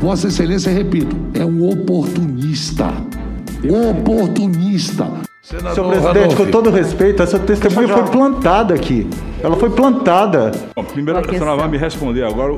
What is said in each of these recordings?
Vossa Excelência, repito, é um oportunista. Oportunista. Senador, senhor presidente, Randolfo, com todo respeito, essa testemunha foi plantada aqui. Ela foi plantada. Bom, primeiro, a senhora vai me responder agora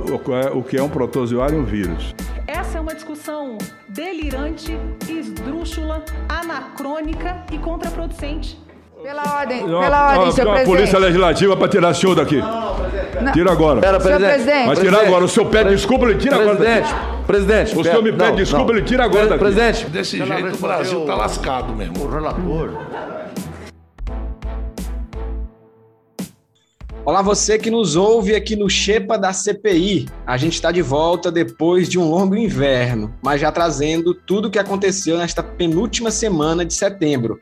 o que é um protozoário e um vírus. Essa é uma discussão delirante, esdrúxula, anacrônica e contraproducente. Pela ordem, senhor presidente. A polícia legislativa para tirar o senhor daqui. Não, presidente. Tira agora. Pera, presidente. Mas tira agora. O senhor pede desculpa, ele tira agora daqui. Presidente. O senhor me pede desculpa, ele tira agora daqui. Presidente. Desse jeito o Brasil tá lascado mesmo. O relator. Olá, você que nos ouve aqui no Xepa da CPI. A gente está de volta depois de um longo inverno, mas já trazendo tudo o que aconteceu nesta penúltima semana de setembro.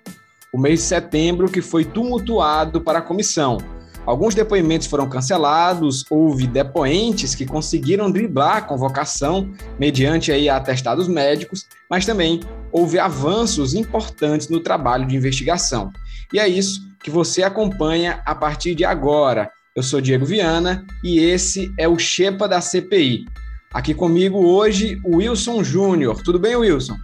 O mês de setembro que foi tumultuado para a comissão. Alguns depoimentos foram cancelados, houve depoentes que conseguiram driblar a convocação mediante aí atestados médicos, mas também houve avanços importantes no trabalho de investigação. E é isso que você acompanha a partir de agora. Eu sou Diego Viana e esse é o Xepa da CPI. Aqui comigo hoje o Wilson Júnior. Tudo bem, Wilson?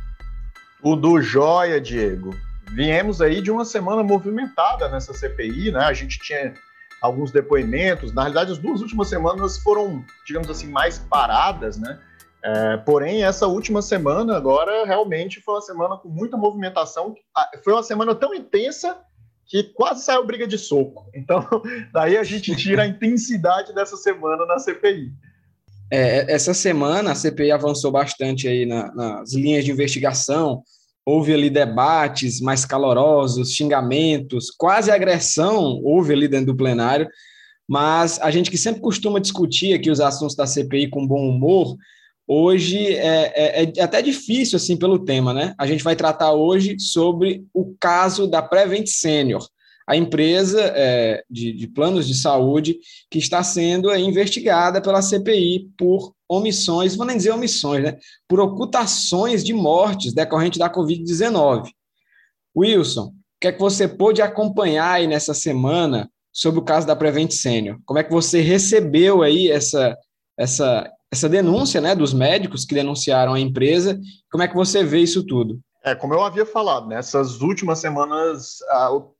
Tudo jóia, Diego. Viemos aí de uma semana movimentada nessa CPI, né? A gente tinha alguns depoimentos. Na realidade, as duas últimas semanas foram, digamos assim, mais paradas, né? Porém, essa última semana agora realmente foi uma semana com muita movimentação. Foi uma semana tão intensa que quase saiu briga de soco. Então, daí a gente tira a intensidade dessa semana na CPI. Essa semana a CPI avançou bastante aí nas linhas de investigação. Houve ali debates mais calorosos, xingamentos, quase agressão houve ali dentro do plenário, mas a gente que sempre costuma discutir aqui os assuntos da CPI com bom humor, hoje é até difícil assim pelo tema, né? A gente vai tratar hoje sobre o caso da Prevent Senior, a empresa de planos de saúde que está sendo investigada pela CPI por omissões, vou nem dizer omissões, né? Por ocultações de mortes decorrentes da Covid-19. Wilson, o que é que você pôde acompanhar aí nessa semana sobre o caso da Prevent Senior? Como é que você recebeu aí essa denúncia, né, dos médicos que denunciaram a empresa? Como é que você vê isso tudo? Como eu havia falado, nessas últimas semanas,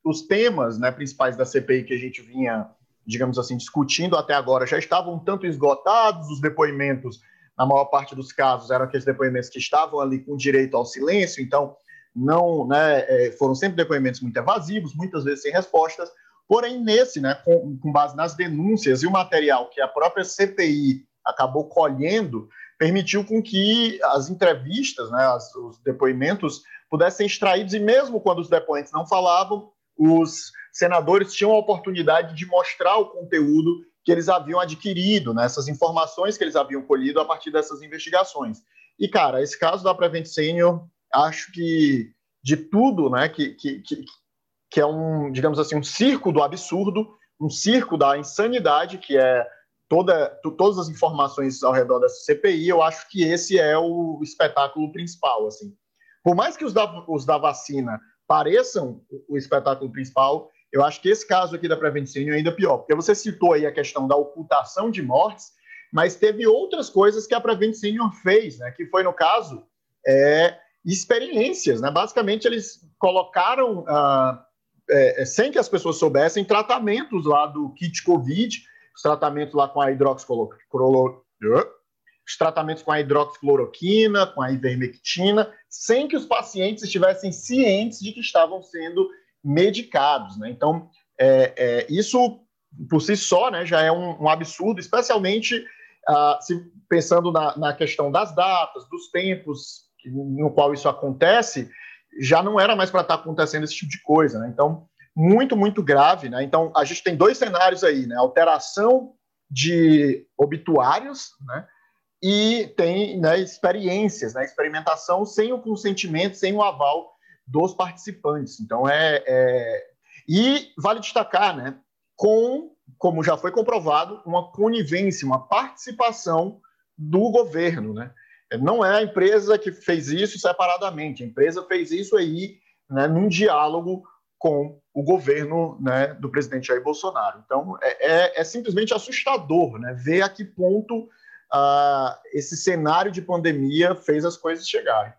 os temas, né, principais da CPI que a gente vinha, digamos assim, discutindo até agora já estavam um tanto esgotados, os depoimentos, na maior parte dos casos, eram aqueles depoimentos que estavam ali com direito ao silêncio, então não, né, foram sempre depoimentos muito evasivos, muitas vezes sem respostas, porém nesse, né, com base nas denúncias e o material que a própria CPI acabou colhendo, permitiu com que as entrevistas, né, os depoimentos pudessem ser extraídos, e mesmo quando os depoentes não falavam, os senadores tinham a oportunidade de mostrar o conteúdo que eles haviam adquirido, né, essas informações que eles haviam colhido a partir dessas investigações. E, cara, esse caso da Prevent Senior, acho que de tudo, né, que é um, digamos assim, um circo do absurdo, um circo da insanidade, que é todas as informações ao redor dessa CPI, eu acho que esse é o espetáculo principal, assim. Por mais que os da vacina pareçam o espetáculo principal, eu acho que esse caso aqui da Prevent Senior é ainda pior, porque você citou aí a questão da ocultação de mortes, mas teve outras coisas que a Prevent Senior fez, né, que foi, no caso, experiências, né? Basicamente, eles colocaram, sem que as pessoas soubessem, tratamentos lá do kit COVID, os tratamentos lá com a hidroxicloroquina, com a ivermectina, sem que os pacientes estivessem cientes de que estavam sendo medicados, né? Então, isso por si só, né, já é um absurdo, especialmente se pensando na questão das datas, dos tempos no qual isso acontece, já não era mais para estar acontecendo esse tipo de coisa, né? Então, muito, muito grave, né? Então, a gente tem dois cenários aí, né? Alteração de obituários, né? E tem, né, experiências, né? Experimentação sem o consentimento, sem o aval dos participantes. Então, E vale destacar, né? Como já foi comprovado, uma conivência, uma participação do governo, né? Não é a empresa que fez isso separadamente. A empresa fez isso aí, né, num diálogo com o governo, né, do presidente Jair Bolsonaro. Então, é simplesmente assustador, né, ver a que ponto esse cenário de pandemia fez as coisas chegarem.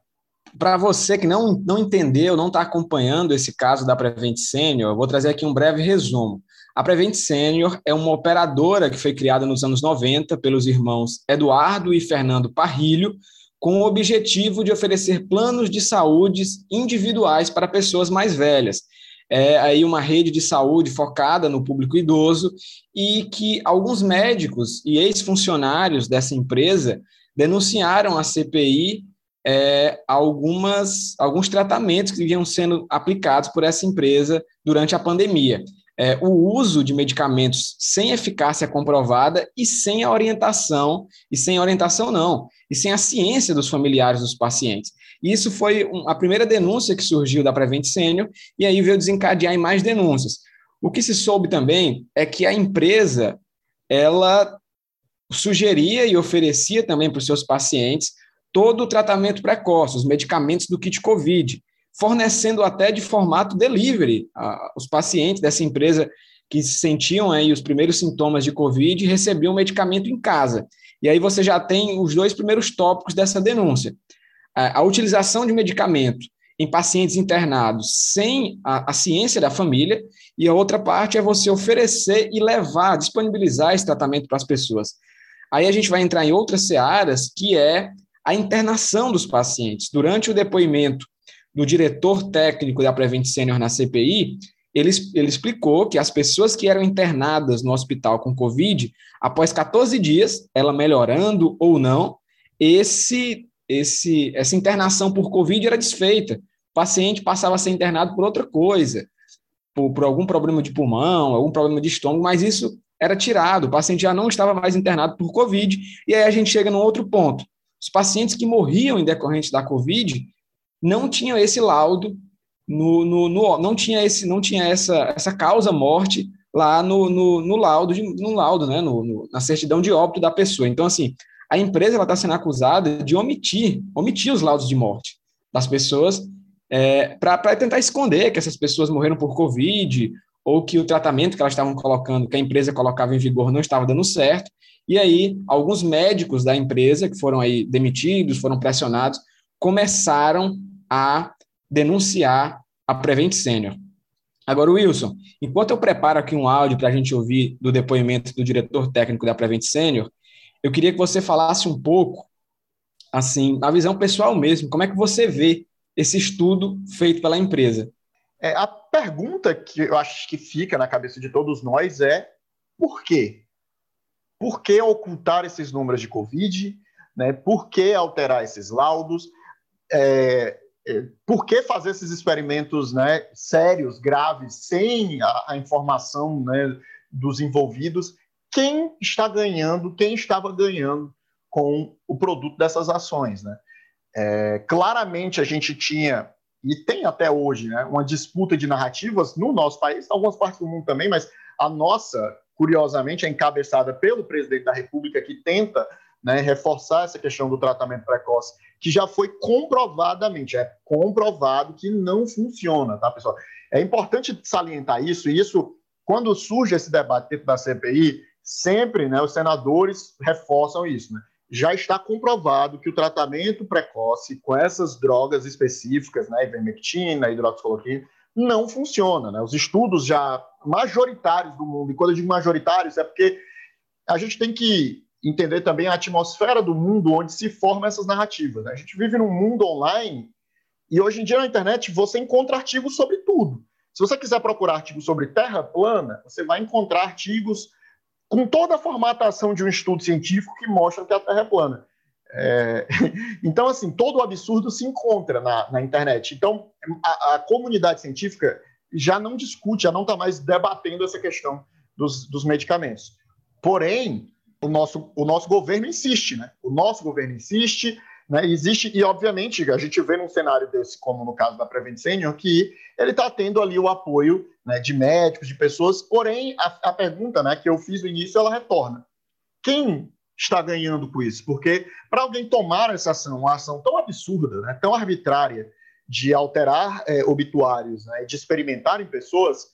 Para você que não entendeu, não está acompanhando esse caso da Prevent Senior, eu vou trazer aqui um breve resumo. A Prevent Senior é uma operadora que foi criada nos anos 90 pelos irmãos Eduardo e Fernando Parrilho, com o objetivo de oferecer planos de saúde individuais para pessoas mais velhas. É aí uma rede de saúde focada no público idoso e que alguns médicos e ex-funcionários dessa empresa denunciaram à CPI alguns tratamentos que vinham sendo aplicados por essa empresa durante a pandemia. O uso de medicamentos sem eficácia comprovada e sem a orientação, e sem a ciência dos familiares dos pacientes. Isso foi a primeira denúncia que surgiu da Prevent Senior e aí veio desencadear em mais denúncias. O que se soube também é que a empresa ela sugeria e oferecia também para os seus pacientes todo o tratamento precoce, os medicamentos do kit COVID, fornecendo até de formato delivery. Os pacientes dessa empresa que sentiam aí os primeiros sintomas de COVID recebiam o medicamento em casa. E aí você já tem os dois primeiros tópicos dessa denúncia. A utilização de medicamento em pacientes internados sem a ciência da família, e a outra parte é você oferecer e levar, disponibilizar esse tratamento para as pessoas. Aí a gente vai entrar em outras searas, que é a internação dos pacientes. Durante o depoimento do diretor técnico da Prevent Senior na CPI, ele explicou que as pessoas que eram internadas no hospital com Covid, após 14 dias, ela melhorando ou não, essa internação por Covid era desfeita. O paciente passava a ser internado por outra coisa, por algum problema de pulmão, algum problema de estômago, mas isso era tirado. O paciente já não estava mais internado por Covid. E aí a gente chega num outro ponto. Os pacientes que morriam em decorrente da Covid não tinham esse laudo, não tinha essa causa-morte lá na certidão de óbito da pessoa. Então, assim, a empresa está sendo acusada de omitir os laudos de morte das pessoas para tentar esconder que essas pessoas morreram por Covid ou que o tratamento que elas estavam colocando, que a empresa colocava em vigor, não estava dando certo. E aí, alguns médicos da empresa, que foram aí demitidos, foram pressionados, começaram a denunciar a Prevent Senior. Agora, Wilson, enquanto eu preparo aqui um áudio para a gente ouvir do depoimento do diretor técnico da Prevent Senior, eu queria que você falasse um pouco, assim, a visão pessoal mesmo, como é que você vê esse estudo feito pela empresa? A pergunta que eu acho que fica na cabeça de todos nós é por quê? Por que ocultar esses números de Covid? Né? Por que alterar esses laudos? Por que fazer esses experimentos, né, sérios, graves, sem a informação, né, dos envolvidos? Quem está ganhando, quem estava ganhando com o produto dessas ações, né? Claramente a gente tinha, e tem até hoje, né, uma disputa de narrativas no nosso país, em algumas partes do mundo também, mas a nossa, curiosamente, é encabeçada pelo presidente da República, que tenta, né, reforçar essa questão do tratamento precoce, que já foi comprovadamente, é comprovado que não funciona, tá, pessoal? É importante salientar isso, e isso, quando surge esse debate dentro da CPI, sempre, né, os senadores reforçam isso, né? Já está comprovado que o tratamento precoce com essas drogas específicas, né, ivermectina, hidroxicloroquina, não funciona, né? Os estudos já majoritários do mundo, e quando eu digo majoritários é porque a gente tem que entender também a atmosfera do mundo onde se formam essas narrativas, né? A gente vive num mundo online e hoje em dia na internet você encontra artigos sobre tudo. Se você quiser procurar artigos sobre terra plana, você vai encontrar artigos com toda a formatação de um estudo científico que mostra que a Terra é plana. Então, assim, todo o absurdo se encontra na internet. Então, a comunidade científica já não discute, já não está mais debatendo essa questão dos medicamentos. Porém, o nosso governo insiste, né? O nosso governo insiste, né? Existe, e obviamente, a gente vê num cenário desse, como no caso da Prevent Senior, que ele está tendo ali o apoio, né, de médicos, de pessoas, porém a pergunta, né, que eu fiz no início, ela retorna. Quem está ganhando com isso? Porque para alguém tomar essa ação, uma ação tão absurda, né, tão arbitrária, de alterar obituários, né, de experimentar em pessoas,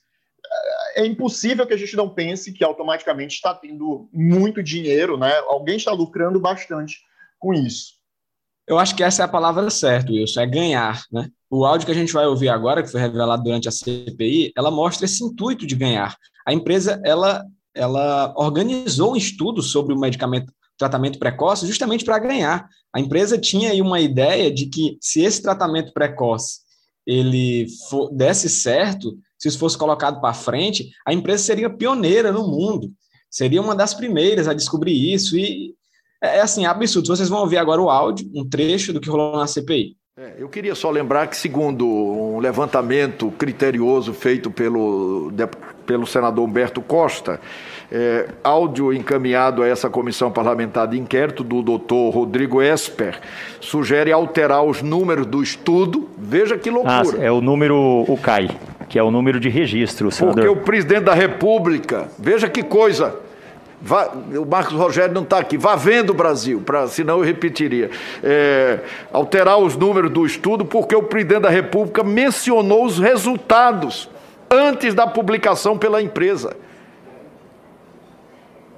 é impossível que a gente não pense que automaticamente está tendo muito dinheiro, né? Alguém está lucrando bastante com isso. Eu acho que essa é a palavra certa, Wilson, é ganhar, né? O áudio que a gente vai ouvir agora, que foi revelado durante a CPI, ela mostra esse intuito de ganhar. A empresa, ela organizou um estudo sobre o medicamento, tratamento precoce, justamente para ganhar. A empresa tinha aí uma ideia de que se esse tratamento precoce ele desse certo, se isso fosse colocado para frente, a empresa seria pioneira no mundo, seria uma das primeiras a descobrir isso e é assim, absurdo. Vocês vão ouvir agora o áudio, um trecho do que rolou na CPI. Eu queria só lembrar que, segundo um levantamento criterioso feito pelo senador Humberto Costa, áudio encaminhado a essa comissão parlamentar de inquérito do doutor Rodrigo Esper, sugere alterar os números do estudo. Veja que loucura. É o número, o CAI, que é o número de registro, senador. Porque o presidente da República, veja que coisa... o Marcos Rogério não está aqui, vá vendo, Brasil, senão eu repetiria, alterar os números do estudo porque o presidente da República mencionou os resultados antes da publicação pela empresa.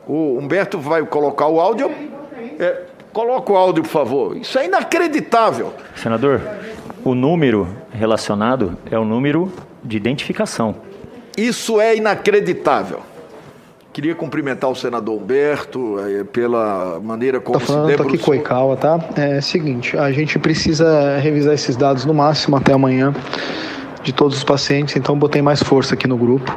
O Humberto vai colocar o áudio. Coloca o áudio, por favor. Isso é inacreditável. Senador, o número relacionado é o número de identificação. Isso é inacreditável. Queria cumprimentar o senador Humberto pela maneira como se debruçou. Estou falando aqui com o Eikawa, tá? É o seguinte, a gente precisa revisar esses dados no máximo até amanhã de todos os pacientes, então botei mais força aqui no grupo.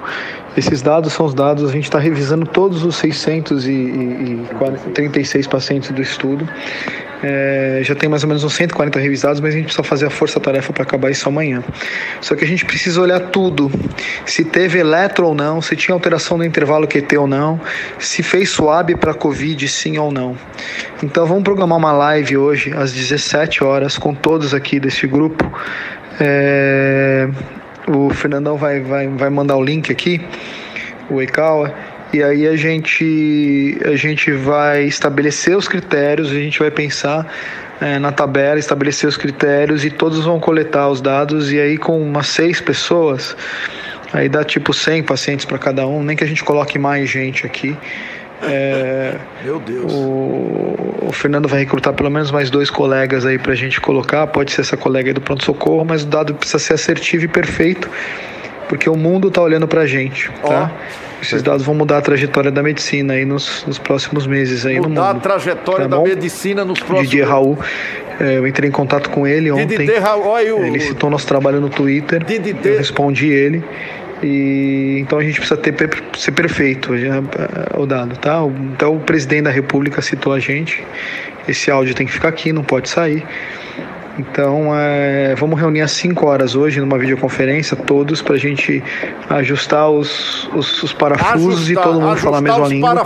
Esses dados são os dados, a gente está revisando todos os 636 pacientes do estudo. Já tem mais ou menos uns 140 revisados, mas a gente precisa fazer a força-tarefa para acabar isso amanhã. Só que a gente precisa olhar tudo, se teve eletro ou não, se tinha alteração no intervalo QT ou não, se fez swab para Covid sim ou não. Então vamos programar uma live hoje às 17 horas com todos aqui desse grupo. O Fernandão vai mandar o link aqui, o Eikawa. E aí a gente vai estabelecer os critérios, a gente vai pensar na tabela, estabelecer os critérios e todos vão coletar os dados. E aí com umas 6 pessoas, aí dá tipo 100 pacientes para cada um, nem que a gente coloque mais gente aqui. Meu Deus. O Fernando vai recrutar pelo menos mais 2 colegas aí pra gente colocar, pode ser essa colega aí do pronto-socorro, mas o dado precisa ser assertivo e perfeito. Porque o mundo está olhando para a gente, tá? Esses dados vão mudar a trajetória da medicina aí nos próximos meses aí no mundo. Mudar a trajetória da medicina nos próximos... Didier Raoult, eu entrei em contato com ele ontem. Ele citou nosso trabalho no Twitter, eu respondi ele. E então a gente precisa ser perfeito o dado, tá? Então o presidente da República citou a gente. Esse áudio tem que ficar aqui, não pode sair. Então, vamos reunir às 5 horas hoje, numa videoconferência, todos, para a gente ajustar os parafusos e todo mundo falar a mesma língua.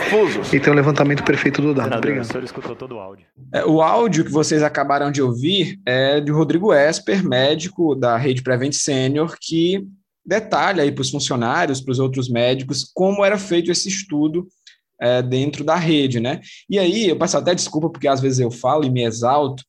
E ter um levantamento perfeito do dado. Senador, obrigado. O senhor escutou todo o áudio. O áudio que vocês acabaram de ouvir é de Rodrigo Esper, médico da rede Prevent Senior, que detalha para os funcionários, para os outros médicos, como era feito esse estudo dentro da rede, né? E aí, eu peço até desculpa, porque às vezes eu falo e me exalto.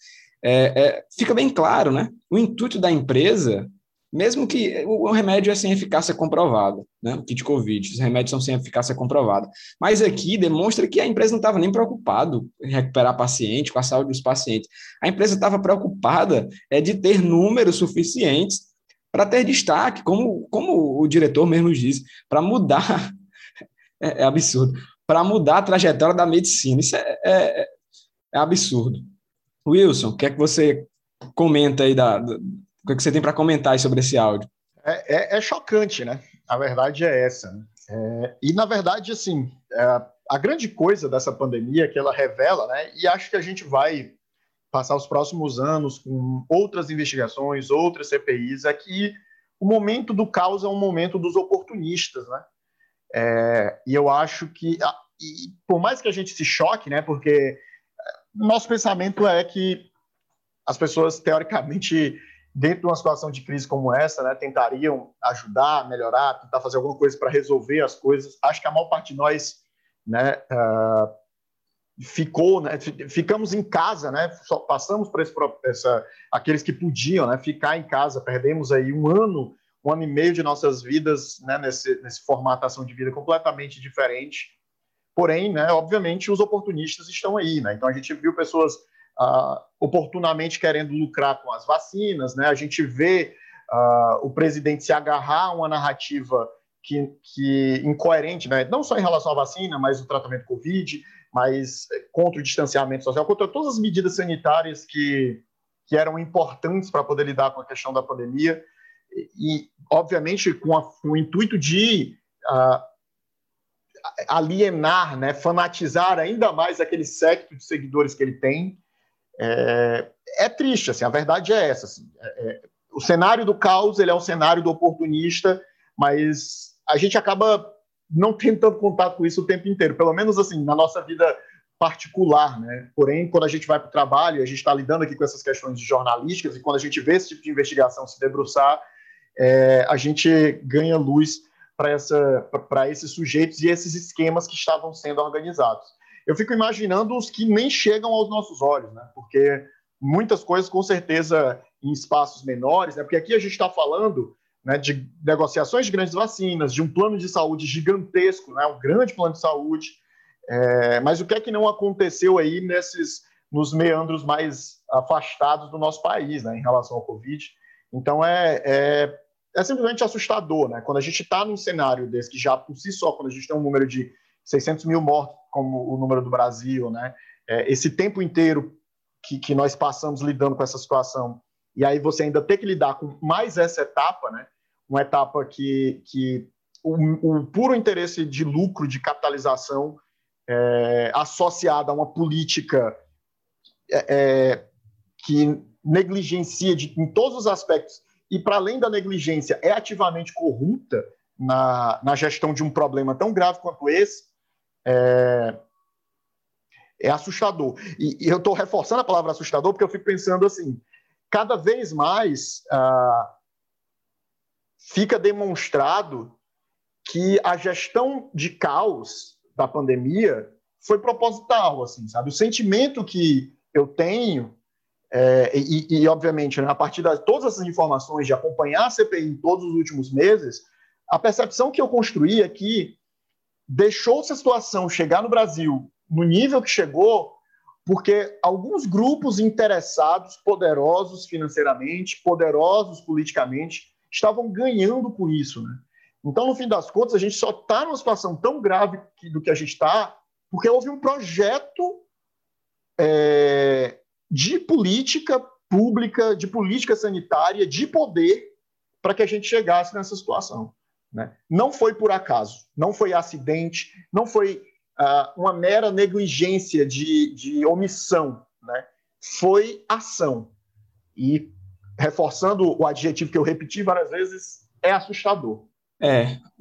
Fica bem claro, né? O intuito da empresa, mesmo que o remédio é sem eficácia comprovada, né? O kit de Covid, os remédios são sem eficácia comprovada, mas aqui demonstra que a empresa não estava nem preocupada em recuperar paciente, com a saúde dos pacientes. A empresa estava preocupada de ter números suficientes para ter destaque, como o diretor mesmo diz, para mudar, é absurdo, para mudar a trajetória da medicina. Isso é absurdo. Wilson, o que é que você comenta aí, o que é que você tem para comentar aí sobre esse áudio? É chocante, né? A verdade é essa. E, na verdade, assim, a grande coisa dessa pandemia que ela revela, né? E acho que a gente vai passar os próximos anos com outras investigações, outras CPIs, é que o momento do caos é um momento dos oportunistas, né? E eu acho que, por mais que a gente se choque, né? Porque... nosso pensamento é que as pessoas, teoricamente, dentro de uma situação de crise como essa, né, tentariam ajudar, melhorar, tentar fazer alguma coisa para resolver as coisas. Acho que a maior parte de nós, né, ficamos em casa, né, só passamos por aqueles que podiam, né, ficar em casa, perdemos aí um ano um ano e meio de nossas vidas, né, nesse formatação de vida completamente diferente. Porém, né, obviamente, os oportunistas estão aí, né? Então, a gente viu pessoas oportunamente querendo lucrar com as vacinas, né? A gente vê o presidente se agarrar a uma narrativa que incoerente, né? Não só em relação à vacina, mas o tratamento Covid, mas contra o distanciamento social, contra todas as medidas sanitárias que eram importantes para poder lidar com a questão da pandemia. E, obviamente, com o intuito de alienar, né, fanatizar ainda mais aquele séquito de seguidores que ele tem. É triste, assim, a verdade é essa. Assim, o cenário do caos, ele é um cenário do oportunista, mas a gente acaba não tendo tanto contato com isso o tempo inteiro, pelo menos assim, na nossa vida particular, né? Porém, quando a gente vai para o trabalho, a gente está lidando aqui com essas questões jornalísticas, e quando a gente vê esse tipo de investigação se debruçar, a gente ganha luz para esses sujeitos e esses esquemas que estavam sendo organizados. Eu fico imaginando os que nem chegam aos nossos olhos, né? Porque muitas coisas, com certeza, em espaços menores, né? Porque aqui a gente está falando, né, de negociações de grandes vacinas, de um plano de saúde gigantesco, né? Um grande plano de saúde. Mas o que é que não aconteceu aí nos meandros mais afastados do nosso país, né, em relação ao Covid? Então é simplesmente assustador, né? Quando a gente está num cenário desse, que já por si só, quando a gente tem um número de 600 mil mortos, como o número do Brasil, né? Esse tempo inteiro que nós passamos lidando com essa situação, e aí você ainda ter que lidar com mais essa etapa, né? Uma etapa que o puro interesse de lucro, de capitalização, associada a uma política que negligencia em todos os aspectos, e para além da negligência, é ativamente corrupta na gestão de um problema tão grave quanto esse, é assustador. E eu estou reforçando a palavra assustador porque eu fico pensando assim, cada vez mais fica demonstrado que a gestão de caos da pandemia foi proposital, assim, sabe? O sentimento que eu tenho, obviamente, né, a partir de todas essas informações, de acompanhar a CPI em todos os últimos meses, a percepção que eu construí é que deixou-se a situação chegar no Brasil no nível que chegou porque alguns grupos interessados, poderosos financeiramente, poderosos politicamente, estavam ganhando com isso, né? Então, no fim das contas, a gente só está numa situação tão grave do que a gente está porque houve um projeto de política pública, de política sanitária, de poder, para que a gente chegasse nessa situação, né? Não foi por acaso, não foi acidente, não foi uma mera negligência de omissão, né? Foi ação. E, reforçando o adjetivo que eu repeti várias vezes, é assustador.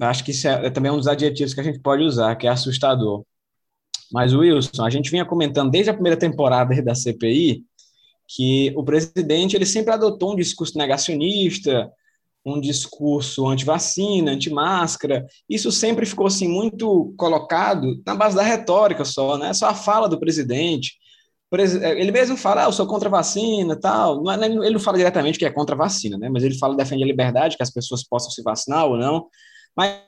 Acho que isso também é um dos adjetivos que a gente pode usar, que é assustador. Mas, Wilson, a gente vinha comentando desde a primeira temporada da CPI que o presidente ele sempre adotou um discurso negacionista, um discurso anti-vacina, anti-máscara. Isso sempre ficou assim, muito colocado na base da retórica só, né? Só a fala do presidente. Ele mesmo fala, eu sou contra a vacina, tal. Ele não fala diretamente que é contra a vacina, né? Mas ele fala, defende a liberdade, que as pessoas possam se vacinar ou não. Mas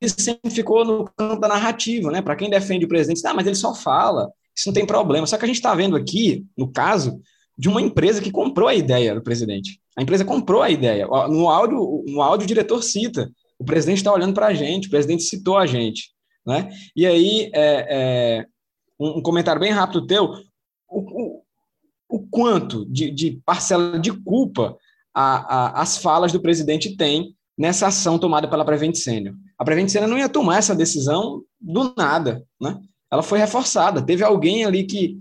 isso sempre ficou no campo da narrativa, né? Para quem defende o presidente, mas ele só fala, isso não tem problema. Só que a gente está vendo aqui, no caso, de uma empresa que comprou a ideia do presidente. A empresa comprou a ideia. No áudio o diretor cita, o presidente está olhando para a gente, o presidente citou a gente, né? E aí, um comentário bem rápido teu, o quanto de parcela de culpa as falas do presidente têm nessa ação tomada pela Prevent Senior. A Prevent Senior não ia tomar essa decisão do nada, né? Ela foi reforçada, teve alguém ali que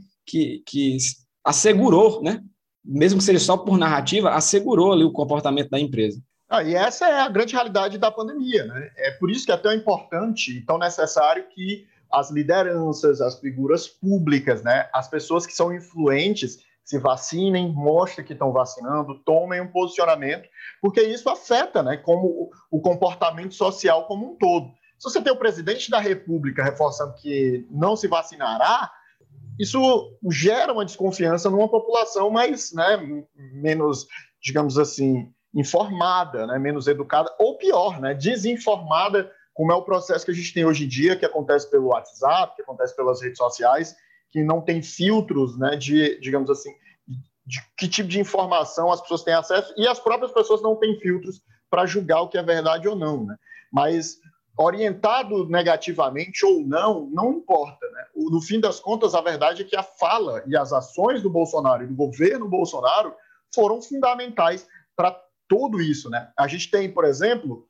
assegurou, né? Mesmo que seja só por narrativa, assegurou ali o comportamento da empresa. E essa é a grande realidade da pandemia, né? É por isso que é tão importante e tão necessário que as lideranças, as figuras públicas, né, as pessoas que são influentes, se vacinem, mostrem que estão vacinando, tomem um posicionamento, porque isso afeta, né, como o comportamento social como um todo. Se você tem o presidente da República reforçando que não se vacinará, isso gera uma desconfiança numa população mais, né, menos, digamos assim, informada, né, menos educada, ou pior, né, desinformada, como é o processo que a gente tem hoje em dia, que acontece pelo WhatsApp, que acontece pelas redes sociais, que não tem filtros, né, de, digamos assim, de que tipo de informação as pessoas têm acesso, e as próprias pessoas não têm filtros para julgar o que é verdade ou não, né? Mas orientado negativamente ou não, não importa, né? No fim das contas, a verdade é que a fala e as ações do Bolsonaro e do governo Bolsonaro foram fundamentais para tudo isso, né? A gente tem, por exemplo,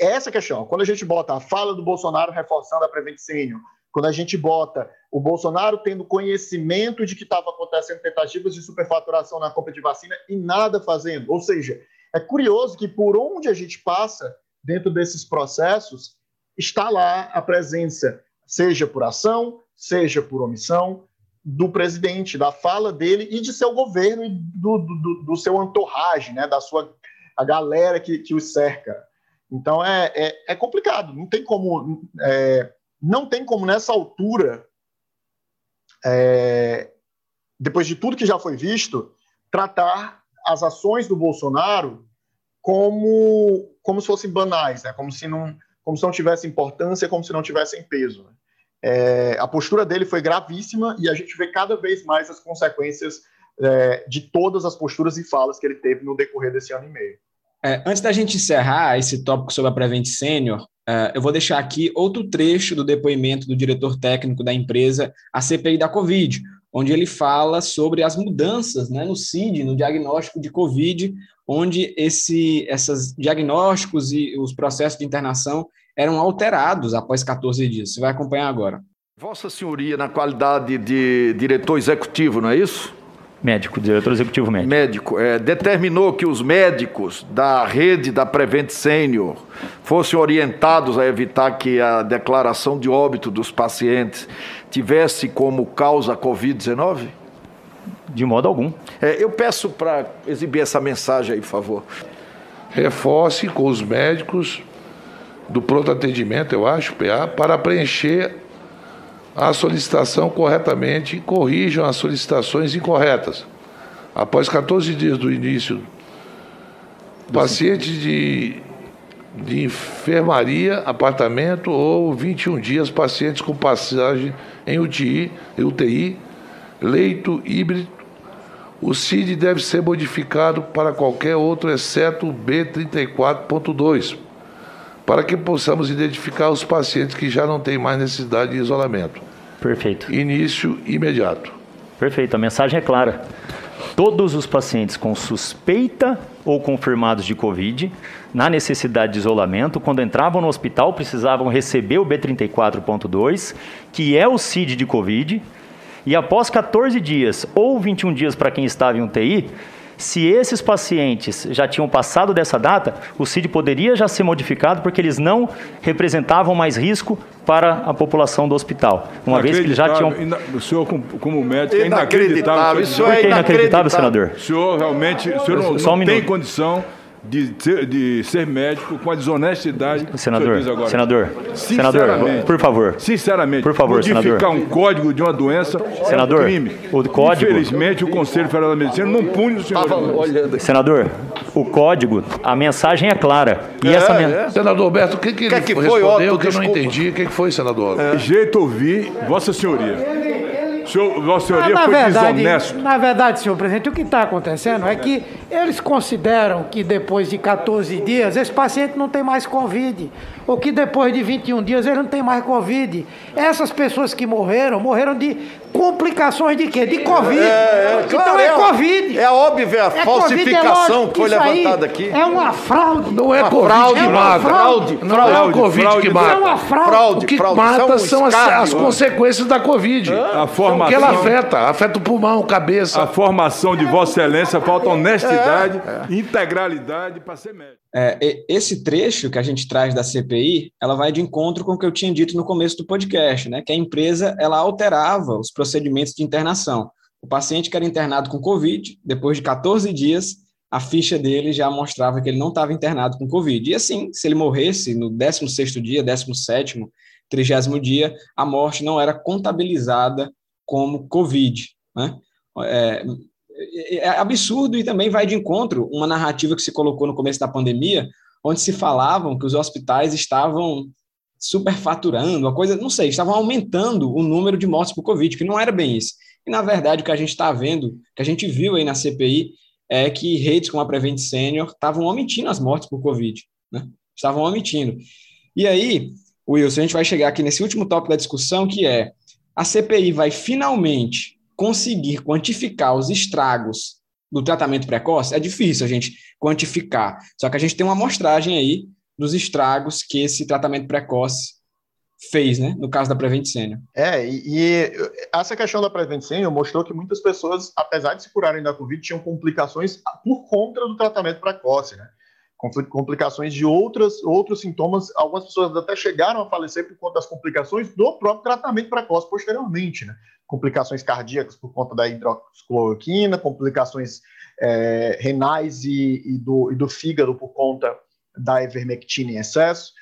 essa questão. Quando a gente bota a fala do Bolsonaro reforçando a Prevent Senior, quando a gente bota o Bolsonaro tendo conhecimento de que estava acontecendo tentativas de superfaturação na compra de vacina e nada fazendo. Ou seja, é curioso que por onde a gente passa dentro desses processos, está lá a presença, seja por ação, seja por omissão, do presidente, da fala dele e de seu governo e do seu entourage, né, da sua a galera que o cerca. Então é complicado, não tem como, nessa altura, depois de tudo que já foi visto, tratar as ações do Bolsonaro como se fossem banais, né? Como se não tivesse importância, como se não tivessem peso, né? A postura dele foi gravíssima e a gente vê cada vez mais as consequências de todas as posturas e falas que ele teve no decorrer desse ano e meio. Antes da gente encerrar esse tópico sobre a Prevent Senior, eu vou deixar aqui outro trecho do depoimento do diretor técnico da empresa, a CPI da Covid, onde ele fala sobre as mudanças, né, no CID, no diagnóstico de Covid, onde esses diagnósticos e os processos de internação eram alterados após 14 dias. Você vai acompanhar agora. Vossa Senhoria, na qualidade de diretor executivo, não é isso? Médico, diretor executivo médico. Médico. Determinou que os médicos da rede da Prevent Senior fossem orientados a evitar que a declaração de óbito dos pacientes tivesse como causa a Covid-19? De modo algum. Eu peço para exibir essa mensagem aí, por favor. Reforce com os médicos do pronto atendimento, eu acho, PA, para preencher a solicitação corretamente e corrijam as solicitações incorretas. Após 14 dias do início, paciente de enfermaria, apartamento, ou 21 dias, pacientes com passagem em UTI, leito híbrido, o CID deve ser modificado para qualquer outro, exceto o B34.2, para que possamos identificar os pacientes que já não têm mais necessidade de isolamento. Perfeito. Início imediato. Perfeito, a mensagem é clara. Todos os pacientes com suspeita ou confirmados de Covid, na necessidade de isolamento, quando entravam no hospital, precisavam receber o B34.2, que é o CID de Covid, e após 14 dias ou 21 dias para quem estava em UTI, se esses pacientes já tinham passado dessa data, o CID poderia já ser modificado porque eles não representavam mais risco para a população do hospital. Uma vez que eles já tinham... O senhor, como médico, é inacreditável. Isso é inacreditável, senador. O senhor realmente não tem condição de ser médico com a desonestidade. Senador, por favor, modificar um código de uma doença, senador, é um crime. O código, infelizmente, o Conselho Federal da Medicina não pune o senhor. Senador, o código, a mensagem é clara. E Senador Humberto, o que ele respondeu que eu não entendi? O que foi, senador? Jeito ouvir, Vossa Senhoria. Vossa Senhoria foi desonesto. Na verdade, senhor presidente, o que está acontecendo é que eles consideram que depois de 14 dias, esse paciente não tem mais Covid, ou que depois de 21 dias ele não tem mais Covid. Essas pessoas que morreram de complicações de quê? De Covid. Claro, então é Covid. É óbvio a falsificação que foi levantada aqui. É uma fraude. Não é Covid que mata. Não é o Covid que mata. É uma fraude. O que mata são as consequências da Covid. A forma que ela afeta o pulmão, cabeça. A formação de Vossa Excelência falta honestidade, integralidade para ser médico. Esse trecho que a gente traz da CPI, ela vai de encontro com o que eu tinha dito no começo do podcast, né? Que a empresa ela alterava os procedimentos de internação. O paciente que era internado com Covid, depois de 14 dias, a ficha dele já mostrava que ele não estava internado com Covid. E assim, se ele morresse no 16º dia, 17º, 30º dia, a morte não era contabilizada como Covid, né? é absurdo e também vai de encontro uma narrativa que se colocou no começo da pandemia, onde se falavam que os hospitais estavam superfaturando, a coisa, não sei, estavam aumentando o número de mortes por Covid, que não era bem isso. E, na verdade, o que a gente está vendo, que a gente viu aí na CPI, é que redes como a Prevent Senior estavam omitindo as mortes por Covid, né? Estavam omitindo. E aí, Wilson, a gente vai chegar aqui nesse último tópico da discussão, que é a CPI vai finalmente conseguir quantificar os estragos do tratamento precoce? É difícil a gente quantificar, só que a gente tem uma amostragem aí dos estragos que esse tratamento precoce fez, né? No caso da Prevent Senior. E essa questão da Prevent Senior mostrou que muitas pessoas, apesar de se curarem da Covid, tinham complicações por conta do tratamento precoce, né? Complicações de outros sintomas. Algumas pessoas até chegaram a falecer por conta das complicações do próprio tratamento precoce posteriormente, né? Complicações cardíacas por conta da hidroxicloroquina, complicações renais e do fígado por conta da ivermectina em excesso.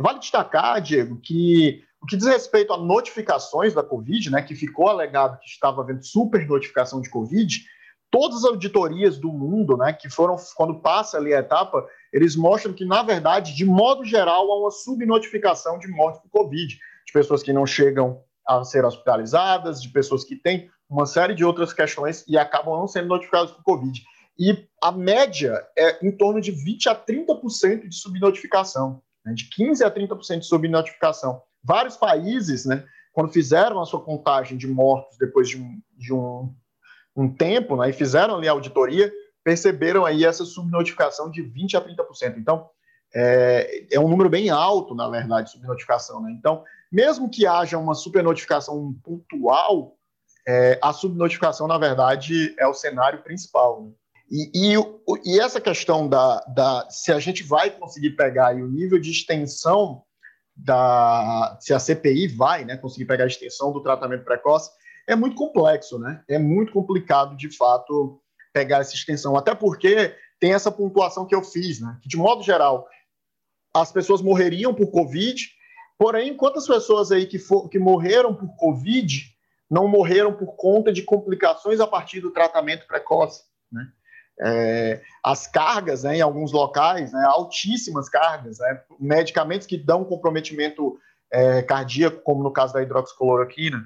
Vale destacar, Diego, que o que diz respeito a notificações da Covid, né, que ficou alegado que estava havendo super notificação de Covid, todas as auditorias do mundo, né, que foram, quando passa ali a etapa, eles mostram que, na verdade, de modo geral, há uma subnotificação de mortes por Covid, de pessoas que não chegam a ser hospitalizadas, de pessoas que têm uma série de outras questões e acabam não sendo notificadas por Covid. E a média é em torno de 20% a 30% de subnotificação, né, de 15% a 30% de subnotificação. Vários países, né, quando fizeram a sua contagem de mortos depois de um tempo, né, e fizeram ali a auditoria, perceberam aí essa subnotificação de 20% a 30%. Então, é um número bem alto, na verdade, subnotificação, né? Então, mesmo que haja uma supernotificação pontual, a subnotificação, na verdade, é o cenário principal, né? E essa questão se a gente vai conseguir pegar aí o nível de extensão se a CPI vai, né, conseguir pegar a extensão do tratamento precoce, é muito complexo, né? É muito complicado, de fato, pegar essa extensão, até porque tem essa pontuação que eu fiz, né? Que, de modo geral, as pessoas morreriam por Covid, porém, quantas pessoas aí que morreram por Covid não morreram por conta de complicações a partir do tratamento precoce, né? As cargas, né, em alguns locais, né, altíssimas cargas, né, medicamentos que dão comprometimento cardíaco, como no caso da hidroxicloroquina.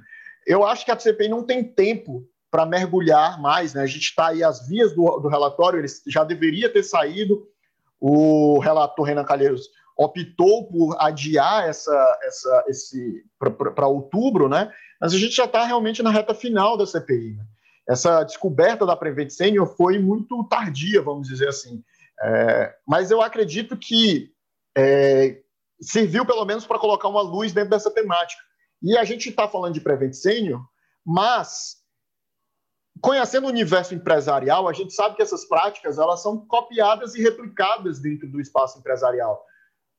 Eu acho que a CPI não tem tempo para mergulhar mais, né? A gente está aí, as vias do relatório, ele já deveria ter saído. O relator Renan Calheiros optou por adiar esse para outubro, né? Mas a gente já está realmente na reta final da CPI, né? Essa descoberta da Prevent Senior foi muito tardia, vamos dizer assim. Mas eu acredito que serviu, pelo menos, para colocar uma luz dentro dessa temática. E a gente está falando de Prevent Senior, mas, conhecendo o universo empresarial, a gente sabe que essas práticas, elas são copiadas e replicadas dentro do espaço empresarial.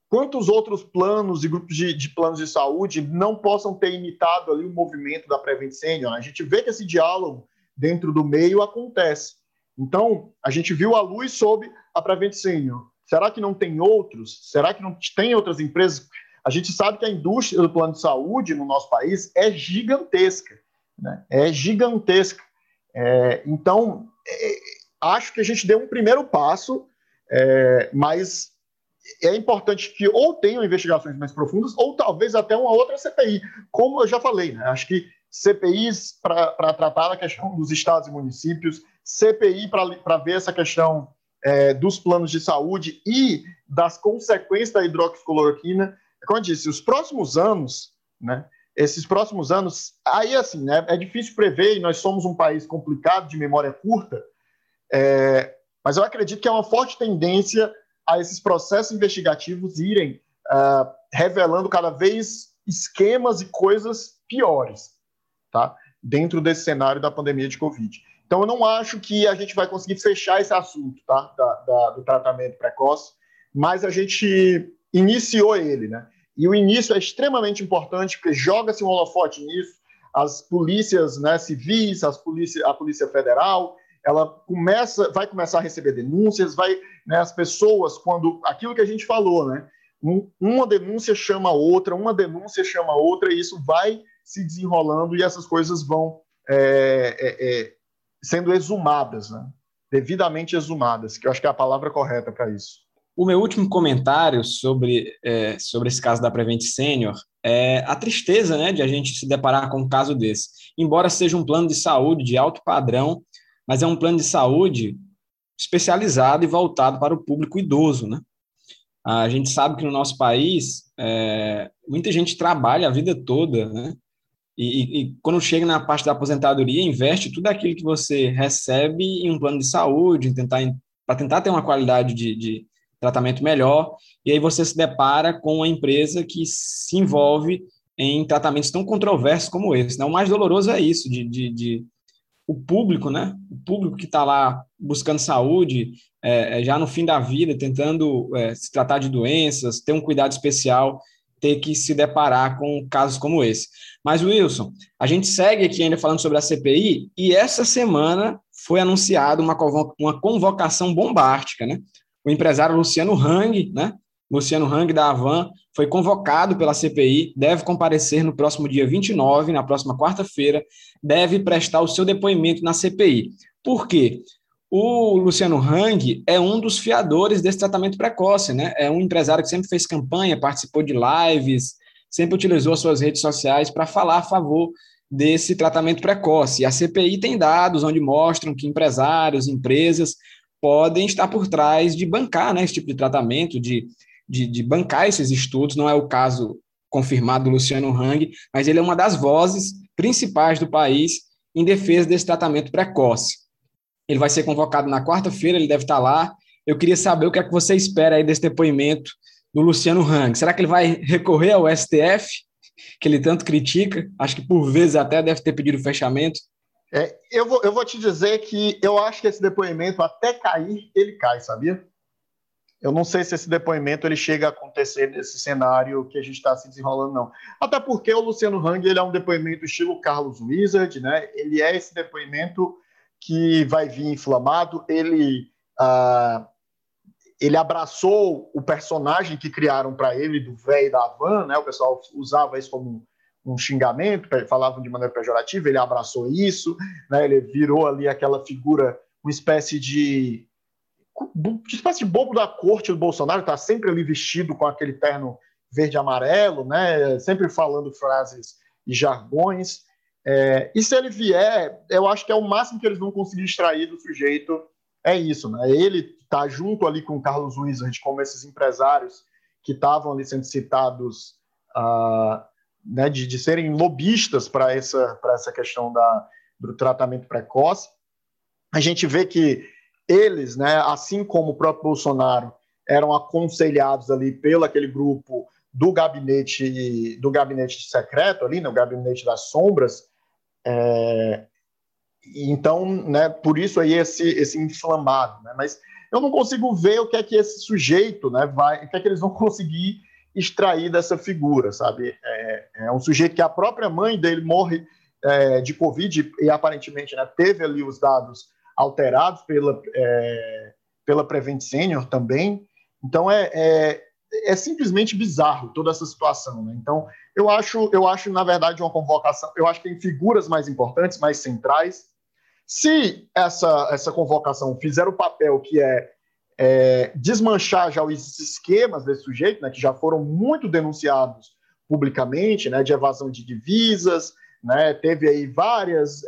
Quantos outros planos e grupos de planos de saúde não possam ter imitado ali o movimento da Prevent Senior, né? A gente vê que esse diálogo dentro do meio acontece. Então, a gente viu a luz sobre a Prevent Senior. Será que não tem outros? Será que não tem outras empresas? A gente sabe que a indústria do plano de saúde no nosso país é gigantesca, né? É gigantesca. Então, acho que a gente deu um primeiro passo, mas é importante que ou tenham investigações mais profundas ou talvez até uma outra CPI. Como eu já falei, né? Acho que CPIs para tratar a questão dos estados e municípios, CPI para ver essa questão dos planos de saúde e das consequências da hidroxicloroquina. Como eu disse, os próximos anos, né? Esses próximos anos, aí assim, né? É difícil prever e nós somos um país complicado, de memória curta, mas eu acredito que é uma forte tendência a esses processos investigativos irem revelando cada vez esquemas e coisas piores, tá? Dentro desse cenário da pandemia de Covid. Então, eu não acho que a gente vai conseguir fechar esse assunto, tá? Do tratamento precoce, mas a gente iniciou ele, né? E o início é extremamente importante, porque joga-se um holofote nisso. As polícias, né, civis, a Polícia Federal, ela vai começar a receber denúncias, né, as pessoas, quando aquilo que a gente falou, né, uma denúncia chama outra, e isso vai se desenrolando e essas coisas vão sendo exumadas, né? Devidamente exumadas, que eu acho que é a palavra correta para isso. O meu último comentário sobre esse caso da Prevent Senior é a tristeza, né, de a gente se deparar com um caso desse. Embora seja um plano de saúde de alto padrão, mas é um plano de saúde especializado e voltado para o público idoso, né? A gente sabe que no nosso país muita gente trabalha a vida toda, né? E quando chega na parte da aposentadoria, investe tudo aquilo que você recebe em um plano de saúde, para tentar ter uma qualidade de tratamento melhor, e aí você se depara com uma empresa que se envolve em tratamentos tão controversos como esse, né? O mais doloroso é isso, o público, né? O público que está lá buscando saúde, já no fim da vida, tentando se tratar de doenças, ter um cuidado especial, ter que se deparar com casos como esse. Mas, Wilson, a gente segue aqui ainda falando sobre a CPI, e essa semana foi anunciada uma convocação bombástica, né? O empresário Luciano Hang, né? Luciano Hang, da Havan, foi convocado pela CPI, deve comparecer no próximo dia 29, na próxima quarta-feira, deve prestar o seu depoimento na CPI. Por quê? O Luciano Hang é um dos fiadores desse tratamento precoce, né? É um empresário que sempre fez campanha, participou de lives, sempre utilizou as suas redes sociais para falar a favor desse tratamento precoce. E a CPI tem dados onde mostram que empresários, empresas, podem estar por trás de bancar, né, esse tipo de tratamento, de bancar esses estudos. Não é o caso confirmado do Luciano Hang, mas ele é uma das vozes principais do país em defesa desse tratamento precoce. Ele vai ser convocado na quarta-feira, ele deve estar lá. Eu queria saber o que é que você espera aí desse depoimento do Luciano Hang. Será que ele vai recorrer ao STF, que ele tanto critica? Acho que por vezes até deve ter pedido fechamento. Eu vou te dizer que eu acho que esse depoimento, até cair, ele cai, sabia? Eu não sei se esse depoimento ele chega a acontecer nesse cenário que a gente está se desenrolando, não. Até porque o Luciano Hang ele é um depoimento estilo Carlos Wizard, né? Ele é esse depoimento que vai vir inflamado. Ele abraçou o personagem que criaram para ele, do velho da Havan, né? O pessoal usava isso como um xingamento, falavam de maneira pejorativa, ele abraçou isso, né? Ele virou ali aquela figura, uma espécie de bobo da corte do Bolsonaro, está sempre ali vestido com aquele terno verde e amarelo, né? Sempre falando frases e jargões. E se ele vier, eu acho que é o máximo que eles vão conseguir extrair do sujeito, é isso, né? Ele está junto ali com o Carlos Wizard, como esses empresários que estavam ali sendo citados, né, de serem lobistas para essa questão do tratamento precoce. A gente vê que eles, né, assim como o próprio Bolsonaro, eram aconselhados ali pelo aquele grupo do gabinete secreto ali, no gabinete das sombras. Então, né, por isso aí esse inflamado, né? Mas eu não consigo ver o que é que esse sujeito, né, o que é que eles vão conseguir extrair dessa figura, sabe? É um sujeito que a própria mãe dele morre de Covid e aparentemente, né, teve ali os dados alterados pela Prevent Senior também. Então é simplesmente bizarro toda essa situação, né? Então eu acho na verdade uma convocação. Eu acho que tem figuras mais importantes, mais centrais. Se essa convocação fizer o papel que é desmanchar já os esquemas desse sujeito, né, que já foram muito denunciados publicamente, né, de evasão de divisas, né, teve aí várias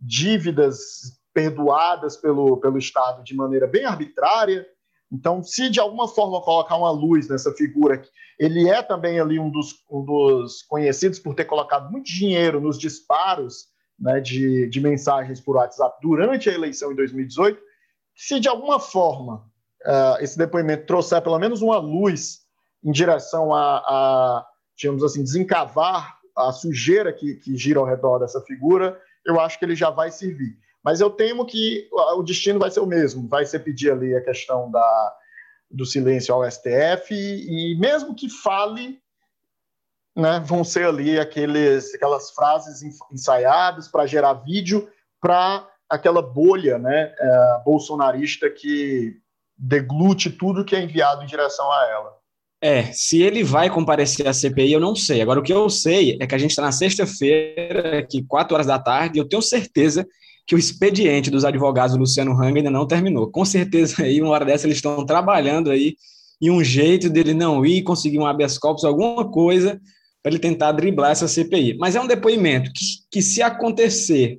dívidas perdoadas pelo Estado de maneira bem arbitrária. Então, se de alguma forma colocar uma luz nessa figura, ele é também ali um dos conhecidos por ter colocado muito dinheiro nos disparos, né, de mensagens por WhatsApp durante a eleição em 2018, se de alguma forma esse depoimento trouxer pelo menos uma luz em direção a digamos assim, desencavar a sujeira que gira ao redor dessa figura, eu acho que ele já vai servir. Mas eu temo que o destino vai ser o mesmo, vai ser pedir ali a questão do silêncio ao STF, e mesmo que fale, né, vão ser ali aquelas frases ensaiadas para gerar vídeo, para aquela bolha, né, bolsonarista que deglute tudo que é enviado em direção a ela. Se ele vai comparecer à CPI, eu não sei. Agora, o que eu sei é que a gente está na sexta-feira, aqui, 4 horas da tarde, e eu tenho certeza que o expediente dos advogados do Luciano Hang ainda não terminou. Com certeza, aí, uma hora dessa, eles estão trabalhando aí em um jeito dele não ir, conseguir um habeas corpus, alguma coisa, para ele tentar driblar essa CPI. Mas é um depoimento que se acontecer,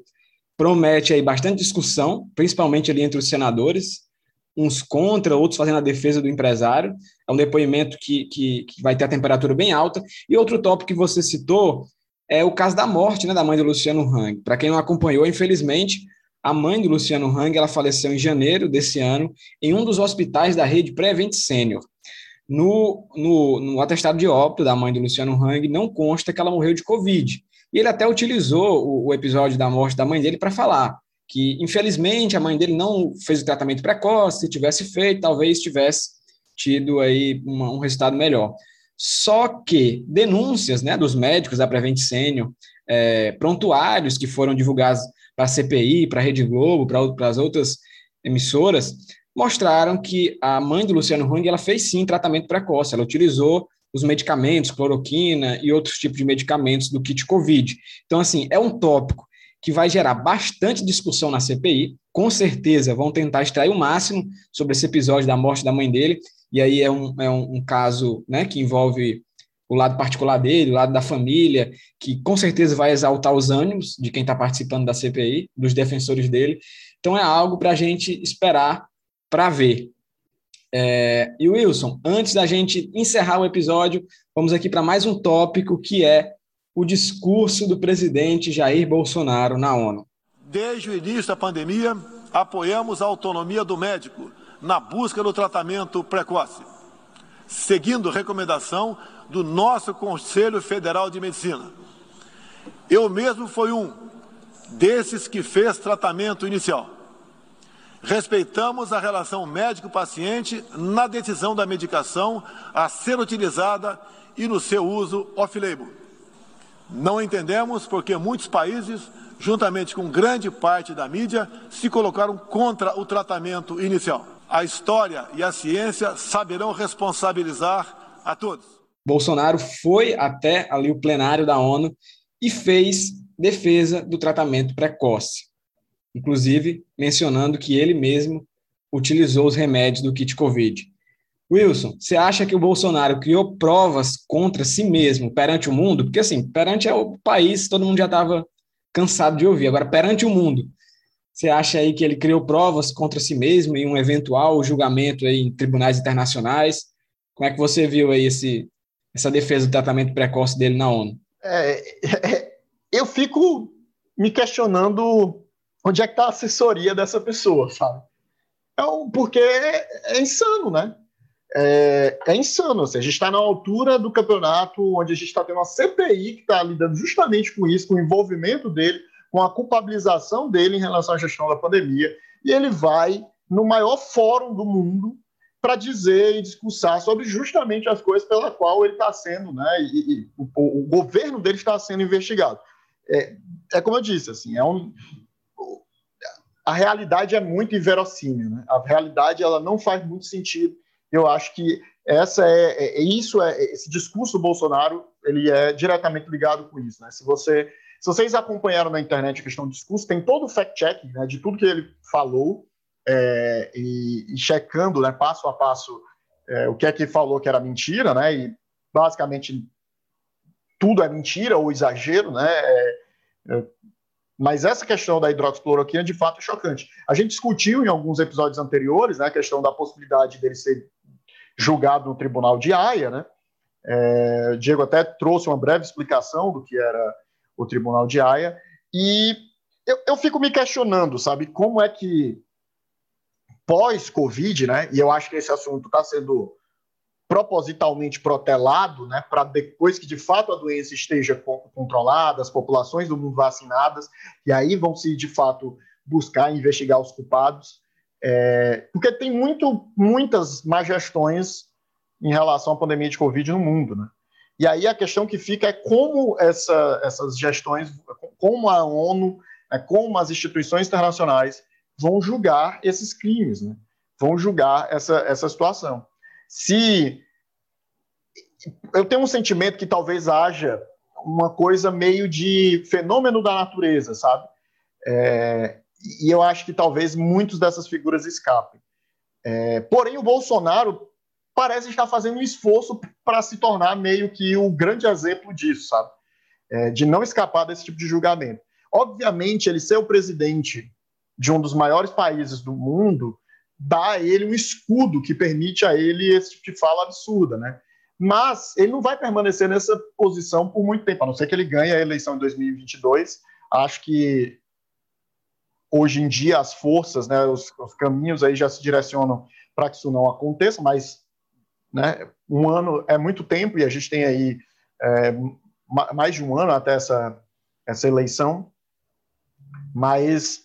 promete aí bastante discussão, principalmente ali entre os senadores, uns contra, outros fazendo a defesa do empresário. É um depoimento que vai ter a temperatura bem alta. E outro tópico que você citou é o caso da morte, né, da mãe do Luciano Hang. Para quem não acompanhou, infelizmente, a mãe do Luciano Hang, ela faleceu em janeiro desse ano em um dos hospitais da rede Prevent Senior. No atestado de óbito da mãe do Luciano Hang não consta que ela morreu de Covid. E ele até utilizou o episódio da morte da mãe dele para falar que, infelizmente, a mãe dele não fez o tratamento precoce. Se tivesse feito, talvez tivesse tido aí um resultado melhor. Só que denúncias, né, dos médicos da Prevent Senior, prontuários que foram divulgados para a CPI, para a Rede Globo, para as outras emissoras, mostraram que a mãe do Luciano Hang, ela fez sim tratamento precoce, ela utilizou os medicamentos, cloroquina e outros tipos de medicamentos do kit Covid. Então, assim, é um tópico que vai gerar bastante discussão na CPI, com certeza vão tentar extrair o máximo sobre esse episódio da morte da mãe dele, e aí é um caso, né, que envolve o lado particular dele, o lado da família, que com certeza vai exaltar os ânimos de quem está participando da CPI, dos defensores dele. Então é algo para a gente esperar para ver. E Wilson, antes da gente encerrar o episódio, vamos aqui para mais um tópico, que é o discurso do presidente Jair Bolsonaro na ONU. Desde o início da pandemia, apoiamos a autonomia do médico na busca do tratamento precoce, seguindo recomendação do nosso Conselho Federal de Medicina. Eu mesmo fui um desses que fez tratamento inicial. Respeitamos a relação médico-paciente na decisão da medicação a ser utilizada e no seu uso off-label. Não entendemos porque muitos países, juntamente com grande parte da mídia, se colocaram contra o tratamento inicial. A história e a ciência saberão responsabilizar a todos. Bolsonaro foi até ali o plenário da ONU e fez defesa do tratamento precoce, inclusive mencionando que ele mesmo utilizou os remédios do kit Covid. Wilson, você acha que o Bolsonaro criou provas contra si mesmo perante o mundo? Porque, assim, perante o país, todo mundo já estava cansado de ouvir. Agora, perante o mundo, você acha aí que ele criou provas contra si mesmo em um eventual julgamento aí em tribunais internacionais? Como é que você viu aí essa defesa do tratamento precoce dele na ONU? Eu fico me questionando onde é que está a assessoria dessa pessoa, sabe? Porque é insano, né? É insano. Assim, a gente está na altura do campeonato, onde a gente está tendo uma CPI que está lidando justamente com isso, com o envolvimento dele, com a culpabilização dele em relação à gestão da pandemia, e ele vai no maior fórum do mundo para dizer e discursar sobre justamente as coisas pela qual ele está sendo, né, e o governo dele está sendo investigado. É como eu disse, assim, a realidade é muito inverossímil, né? A realidade, ela não faz muito sentido. Eu acho que esse discurso do Bolsonaro, ele é diretamente ligado com isso, né? Se vocês acompanharam na internet a questão do discurso, tem todo o fact-checking, né, de tudo que ele falou, e checando, né, passo a passo, o que é que ele falou que era mentira, né, e basicamente tudo é mentira ou exagero, né, mas essa questão da hidroxicloroquina de fato é chocante. A gente discutiu em alguns episódios anteriores, né, a questão da possibilidade dele ser julgado no tribunal de Haia, né, o Diego até trouxe uma breve explicação do que era o tribunal de Haia, e eu fico me questionando, sabe, como é que pós-Covid, né? E eu acho que esse assunto está sendo propositalmente protelado, né, para depois que de fato a doença esteja controlada, as populações do mundo vacinadas, e aí vão se de fato buscar investigar os culpados, porque tem muitas má gestões em relação à pandemia de Covid no mundo, né? E aí a questão que fica é como essas gestões, como a ONU, como as instituições internacionais vão julgar esses crimes, né? Vão julgar essa situação. Eu tenho um sentimento que talvez haja uma coisa meio de fenômeno da natureza, sabe? E eu acho que talvez muitas dessas figuras escapem. Porém, o Bolsonaro parece estar fazendo um esforço para se tornar meio que o grande exemplo disso, sabe? De não escapar desse tipo de julgamento. Obviamente, ele ser o presidente de um dos maiores países do mundo dá a ele um escudo que permite a ele esse tipo de fala absurda, né? Mas ele não vai permanecer nessa posição por muito tempo, a não ser que ele ganhe a eleição em 2022. Acho que hoje em dia as forças, né, os caminhos aí já se direcionam para que isso não aconteça, mas, né, um ano é muito tempo e a gente tem aí mais de um ano até essa eleição. Mas,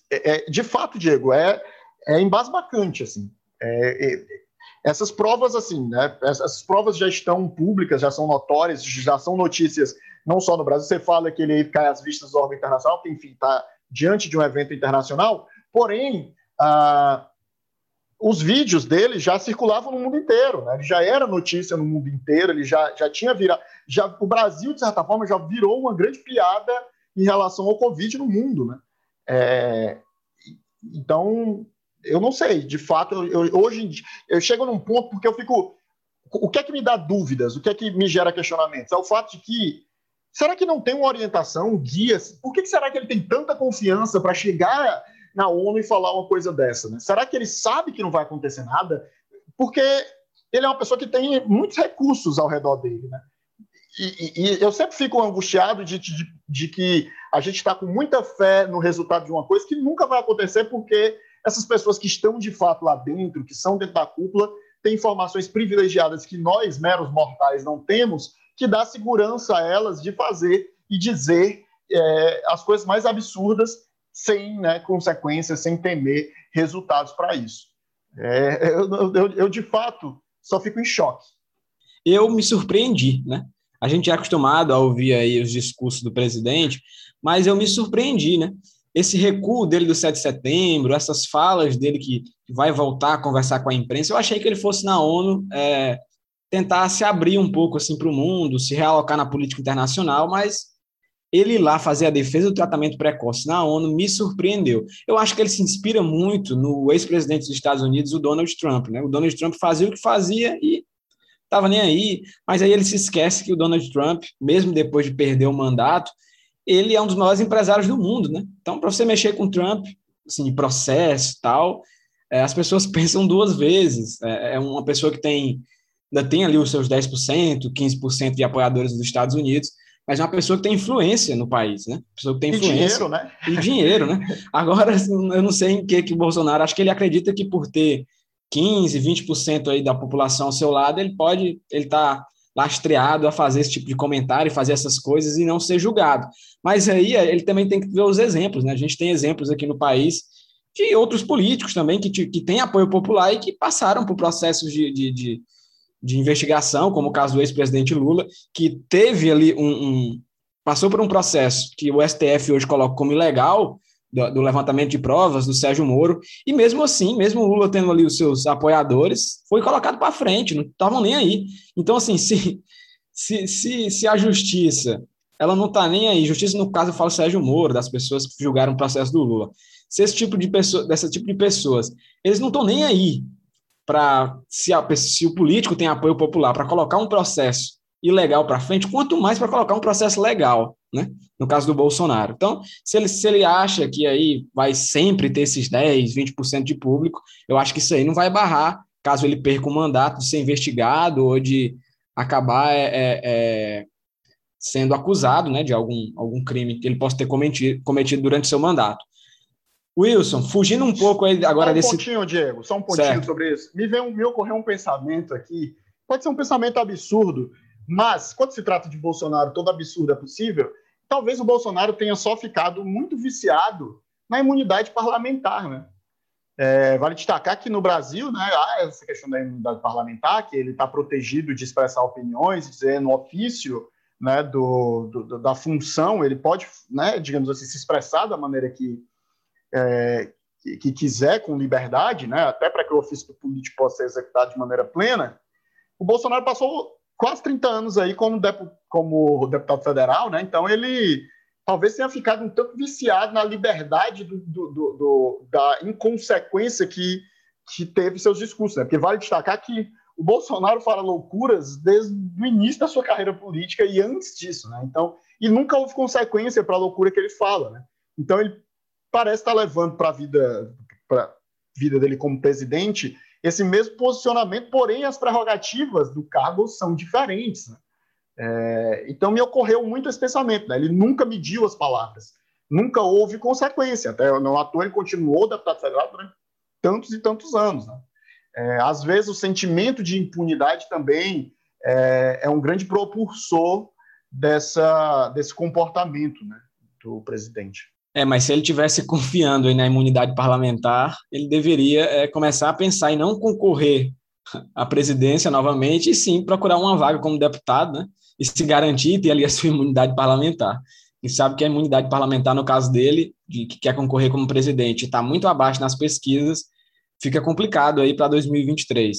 de fato, Diego, é embasbacante, assim. Essas provas, assim, né? Essas provas já estão públicas, já são notórias, já são notícias, não só no Brasil. Você fala que ele cai às vistas do órgão internacional, que, enfim, está diante de um evento internacional. Porém, os vídeos dele já circulavam no mundo inteiro, né? Ele já era notícia no mundo inteiro, ele já tinha virado... O Brasil, de certa forma, já virou uma grande piada em relação ao Covid no mundo, né? Então, eu não sei, de fato, hoje em dia, eu chego num ponto porque eu fico... O que é que me dá dúvidas? O que é que me gera questionamentos? É o fato de que, será que não tem uma orientação, um guia? Por que será que ele tem tanta confiança para chegar na ONU e falar uma coisa dessa, né? Será que ele sabe que não vai acontecer nada? Porque ele é uma pessoa que tem muitos recursos ao redor dele, né? E eu sempre fico angustiado de que a gente está com muita fé no resultado de uma coisa que nunca vai acontecer, porque essas pessoas que estão de fato lá dentro, que são dentro da cúpula, têm informações privilegiadas que nós, meros mortais, não temos, que dá segurança a elas de fazer e dizer as coisas mais absurdas sem, né, consequências, sem temer resultados para isso. Eu, de fato, só fico em choque. Eu me surpreendi, né? A gente é acostumado a ouvir aí os discursos do presidente, mas eu me surpreendi, né? Esse recuo dele do 7 de setembro, essas falas dele que vai voltar a conversar com a imprensa, eu achei que ele fosse na ONU tentar se abrir um pouco assim, para o mundo, se realocar na política internacional, mas ele lá fazer a defesa do tratamento precoce na ONU me surpreendeu. Eu acho que ele se inspira muito no ex-presidente dos Estados Unidos, o Donald Trump, né? O Donald Trump fazia o que fazia e estava nem aí, mas aí ele se esquece que o Donald Trump, mesmo depois de perder o mandato, ele é um dos maiores empresários do mundo, né? Então, para você mexer com o Trump, assim, de processo e tal, as pessoas pensam duas vezes. É uma pessoa que ainda tem ali os seus 10%, 15% de apoiadores dos Estados Unidos, mas é uma pessoa que tem influência no país, né? Pessoa que tem influência. E dinheiro, né? E dinheiro, né? Agora, eu não sei em que o Bolsonaro... Acho que ele acredita que por ter 15%, 20% aí da população ao seu lado, ele tá lastreado a fazer esse tipo de comentário, fazer essas coisas e não ser julgado. Mas aí ele também tem que ver os exemplos, né? A gente tem exemplos aqui no país de outros políticos também que têm apoio popular e que passaram por processos de investigação, como o caso do ex-presidente Lula, que teve ali passou por um processo que o STF hoje coloca como ilegal, do levantamento de provas do Sérgio Moro, e mesmo assim, mesmo o Lula tendo ali os seus apoiadores, foi colocado para frente, não estavam nem aí. Então, assim, se a justiça, ela não está nem aí, justiça, no caso, eu falo Sérgio Moro, das pessoas que julgaram o processo do Lula, se esse tipo de pessoas, eles não estão nem aí para se o político tem apoio popular para colocar um processo ilegal para frente, quanto mais para colocar um processo legal, né? No caso do Bolsonaro. Então, se ele acha que aí vai sempre ter esses 10%, 20% de público, eu acho que isso aí não vai barrar, caso ele perca o mandato, de ser investigado ou de acabar sendo acusado, né, de algum crime que ele possa ter cometido durante seu mandato. Wilson, fugindo um pouco aí agora desse... Só um pontinho, Diego, certo, sobre isso. Me ocorreu um pensamento aqui, pode ser um pensamento absurdo, mas, quando se trata de Bolsonaro, todo absurdo é possível. Talvez o Bolsonaro tenha só ficado muito viciado na imunidade parlamentar, né? Vale destacar que no Brasil, né, há essa questão da imunidade parlamentar, que ele está protegido de expressar opiniões, dizer no ofício, né, da função, ele pode, né, digamos assim, se expressar da maneira que quiser, com liberdade, né, até para que o ofício do político possa ser executado de maneira plena. O Bolsonaro passou quase 30 anos aí como deputado federal, né? Então ele talvez tenha ficado um tanto viciado na liberdade da inconsequência que teve seus discursos, né? Porque vale destacar que o Bolsonaro fala loucuras desde o início da sua carreira política e antes disso, né? Então, e nunca houve consequência para a loucura que ele fala, né? Então, ele parece estar levando para a vida dele como presidente esse mesmo posicionamento, porém as prerrogativas do cargo são diferentes, né? Então, me ocorreu muito esse pensamento, né? Ele nunca mediu as palavras, nunca houve consequência, até não à toa ele continuou deputado federal durante tantos e tantos anos, né? Às vezes o sentimento de impunidade também é um grande propulsor desse comportamento, né, do presidente. Mas se ele estivesse confiando aí na imunidade parlamentar, ele deveria começar a pensar em não concorrer à presidência novamente e sim procurar uma vaga como deputado, né, e se garantir ter ali a sua imunidade parlamentar. E sabe que a imunidade parlamentar, no caso dele, que quer concorrer como presidente, está muito abaixo nas pesquisas, fica complicado aí para 2023.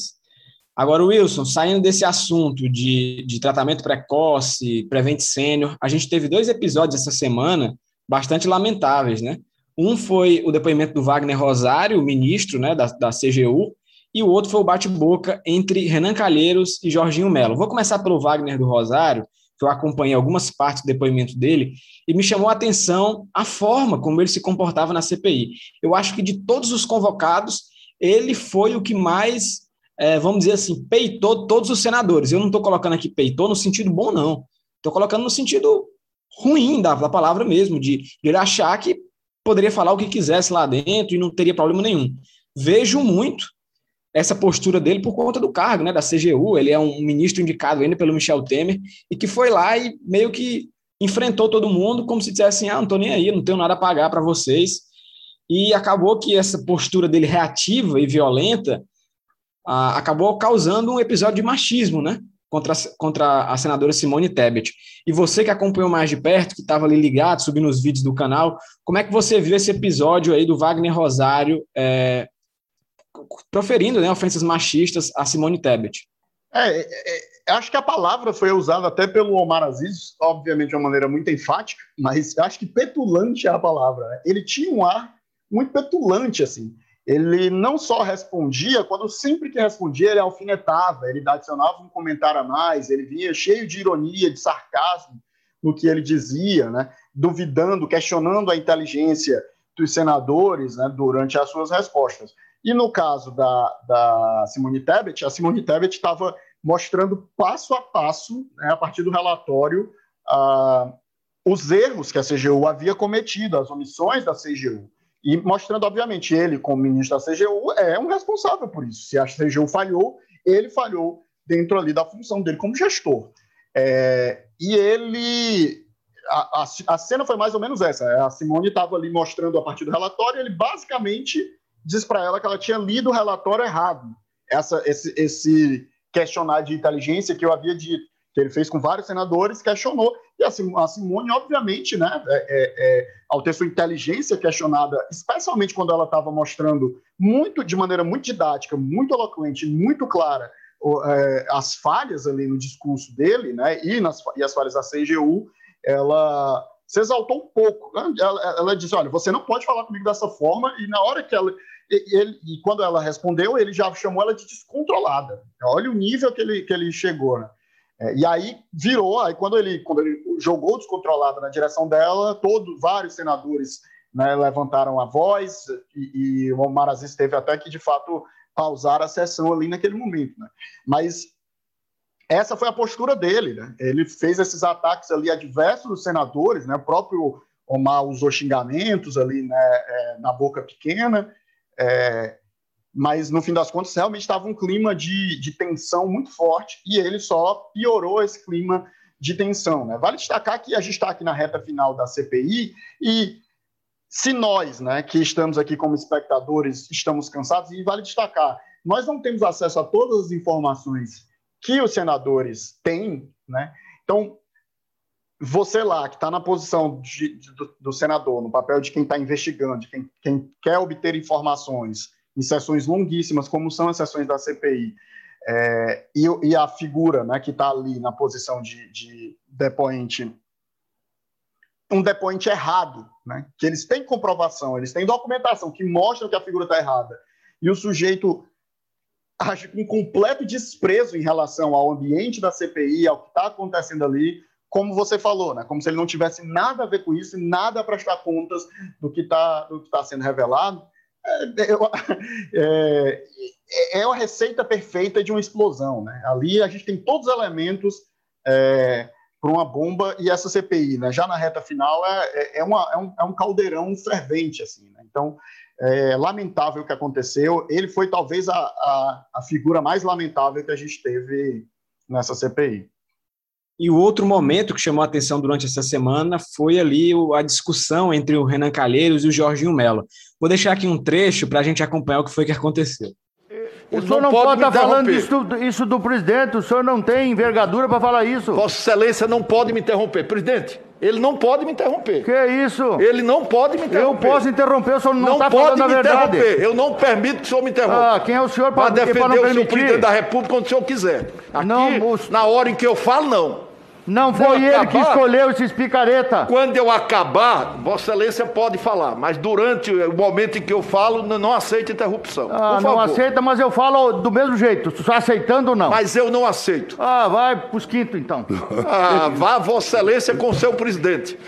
Agora, Wilson, saindo desse assunto de tratamento precoce, Prevent Senior, a gente teve 2 episódios essa semana bastante lamentáveis, né? Um foi o depoimento do Wagner Rosário, ministro, né, da CGU, e o outro foi o bate-boca entre Renan Calheiros e Jorginho Melo. Vou começar pelo Wagner do Rosário, que eu acompanhei algumas partes do depoimento dele, e me chamou a atenção a forma como ele se comportava na CPI. Eu acho que de todos os convocados, ele foi o que mais, vamos dizer assim, peitou todos os senadores. Eu não estou colocando aqui peitou no sentido bom, não. Estou colocando no sentido ruim da palavra mesmo, de ele achar que poderia falar o que quisesse lá dentro e não teria problema nenhum. Vejo muito essa postura dele por conta do cargo, né, da CGU. Ele é um ministro indicado ainda pelo Michel Temer e que foi lá e meio que enfrentou todo mundo como se dissesse assim, não estou nem aí, não tenho nada a pagar para vocês. E acabou que essa postura dele reativa e violenta acabou causando um episódio de machismo, né, contra a senadora Simone Tebet. E você que acompanhou mais de perto, que estava ali ligado, subindo os vídeos do canal, como é que você viu esse episódio aí do Wagner Rosário proferindo, né, ofensas machistas a Simone Tebet? Acho que a palavra foi usada até pelo Omar Aziz, obviamente de uma maneira muito enfática, mas acho que petulante é a palavra, né? Ele tinha um ar muito petulante, assim. Ele não só respondia, quando sempre que respondia ele alfinetava, ele adicionava um comentário a mais, ele vinha cheio de ironia, de sarcasmo no que ele dizia, né? Duvidando, questionando a inteligência dos senadores, né, durante as suas respostas. E no caso da Simone Tebet, a Simone Tebet estava mostrando passo a passo, né, a partir do relatório, os erros que a CGU havia cometido, as omissões da CGU. E mostrando, obviamente, ele, como ministro da CGU, é um responsável por isso. Se a CGU falhou, ele falhou dentro ali da função dele como gestor. A cena foi mais ou menos essa. A Simone estava ali mostrando a partir do relatório, ele basicamente diz para ela que ela tinha lido o relatório errado. Esse questionário de inteligência que eu havia dito, que ele fez com vários senadores, questionou. E a Simone, obviamente, né, ao ter sua inteligência questionada, especialmente quando ela estava mostrando de maneira muito didática, muito eloquente, muito clara, as falhas ali no discurso dele, né, e as falhas da CGU, ela se exaltou um pouco. Ela disse, olha, você não pode falar comigo dessa forma, e na hora que ela... E quando ela respondeu, ele já chamou ela de descontrolada. Olha o nível que ele chegou, né? E aí virou, aí quando ele jogou descontrolada na direção dela, vários senadores, né, levantaram a voz e o Omar Aziz teve até que, de fato, pausar a sessão ali naquele momento, né? Mas essa foi a postura dele, né? Ele fez esses ataques ali a diversos senadores, né? O próprio Omar usou xingamentos ali, né, na boca pequena, mas, no fim das contas, realmente estava um clima de tensão muito forte e ele só piorou esse clima de tensão, né? Vale destacar que a gente está aqui na reta final da CPI e se nós, né, que estamos aqui como espectadores, estamos cansados, e vale destacar, nós não temos acesso a todas as informações que os senadores têm, né? Então, você lá, que está na posição do senador, no papel de quem está investigando, de quem quer obter informações, em sessões longuíssimas, como são as sessões da CPI, e a figura, né, que está ali na posição de depoente um depoente errado, né? Que eles têm comprovação, eles têm documentação que mostra que a figura está errada, e o sujeito age com completo desprezo em relação ao ambiente da CPI, ao que está acontecendo ali, como você falou, né? Como se ele não tivesse nada a ver com isso e nada a prestar contas do que está sendo revelado. É a receita perfeita de uma explosão, né? Ali a gente tem todos os elementos para uma bomba, e essa CPI, né, já na reta final, é um caldeirão fervente, assim, né? Então, é lamentável o que aconteceu. Ele foi talvez a figura mais lamentável que a gente teve nessa CPI. E o outro momento que chamou a atenção durante essa semana foi ali a discussão entre o Renan Calheiros e o Jorginho Melo. Vou deixar aqui um trecho para a gente acompanhar o que foi que aconteceu. O senhor não pode estar falando isso do presidente, o senhor não tem envergadura para falar isso. Vossa Excelência não pode me interromper. Presidente, ele não pode me interromper. Que isso? Ele não pode me interromper. Eu posso interromper, o senhor não está falando a verdade. Eu não permito que o senhor me interrompa. Ah, quem é o senhor para defender não permitir? O presidente da República quando o senhor quiser. Aqui, não, na hora em que eu falo, não. Não foi ele que escolheu esses picareta. Quando eu acabar, Vossa Excelência pode falar, mas durante o momento em que eu falo, não aceito interrupção. Ah, não aceita, mas eu falo do mesmo jeito, só aceitando ou não? Mas eu não aceito. Ah, vai pros quintos então. Ah, vá Vossa Excelência com o seu presidente.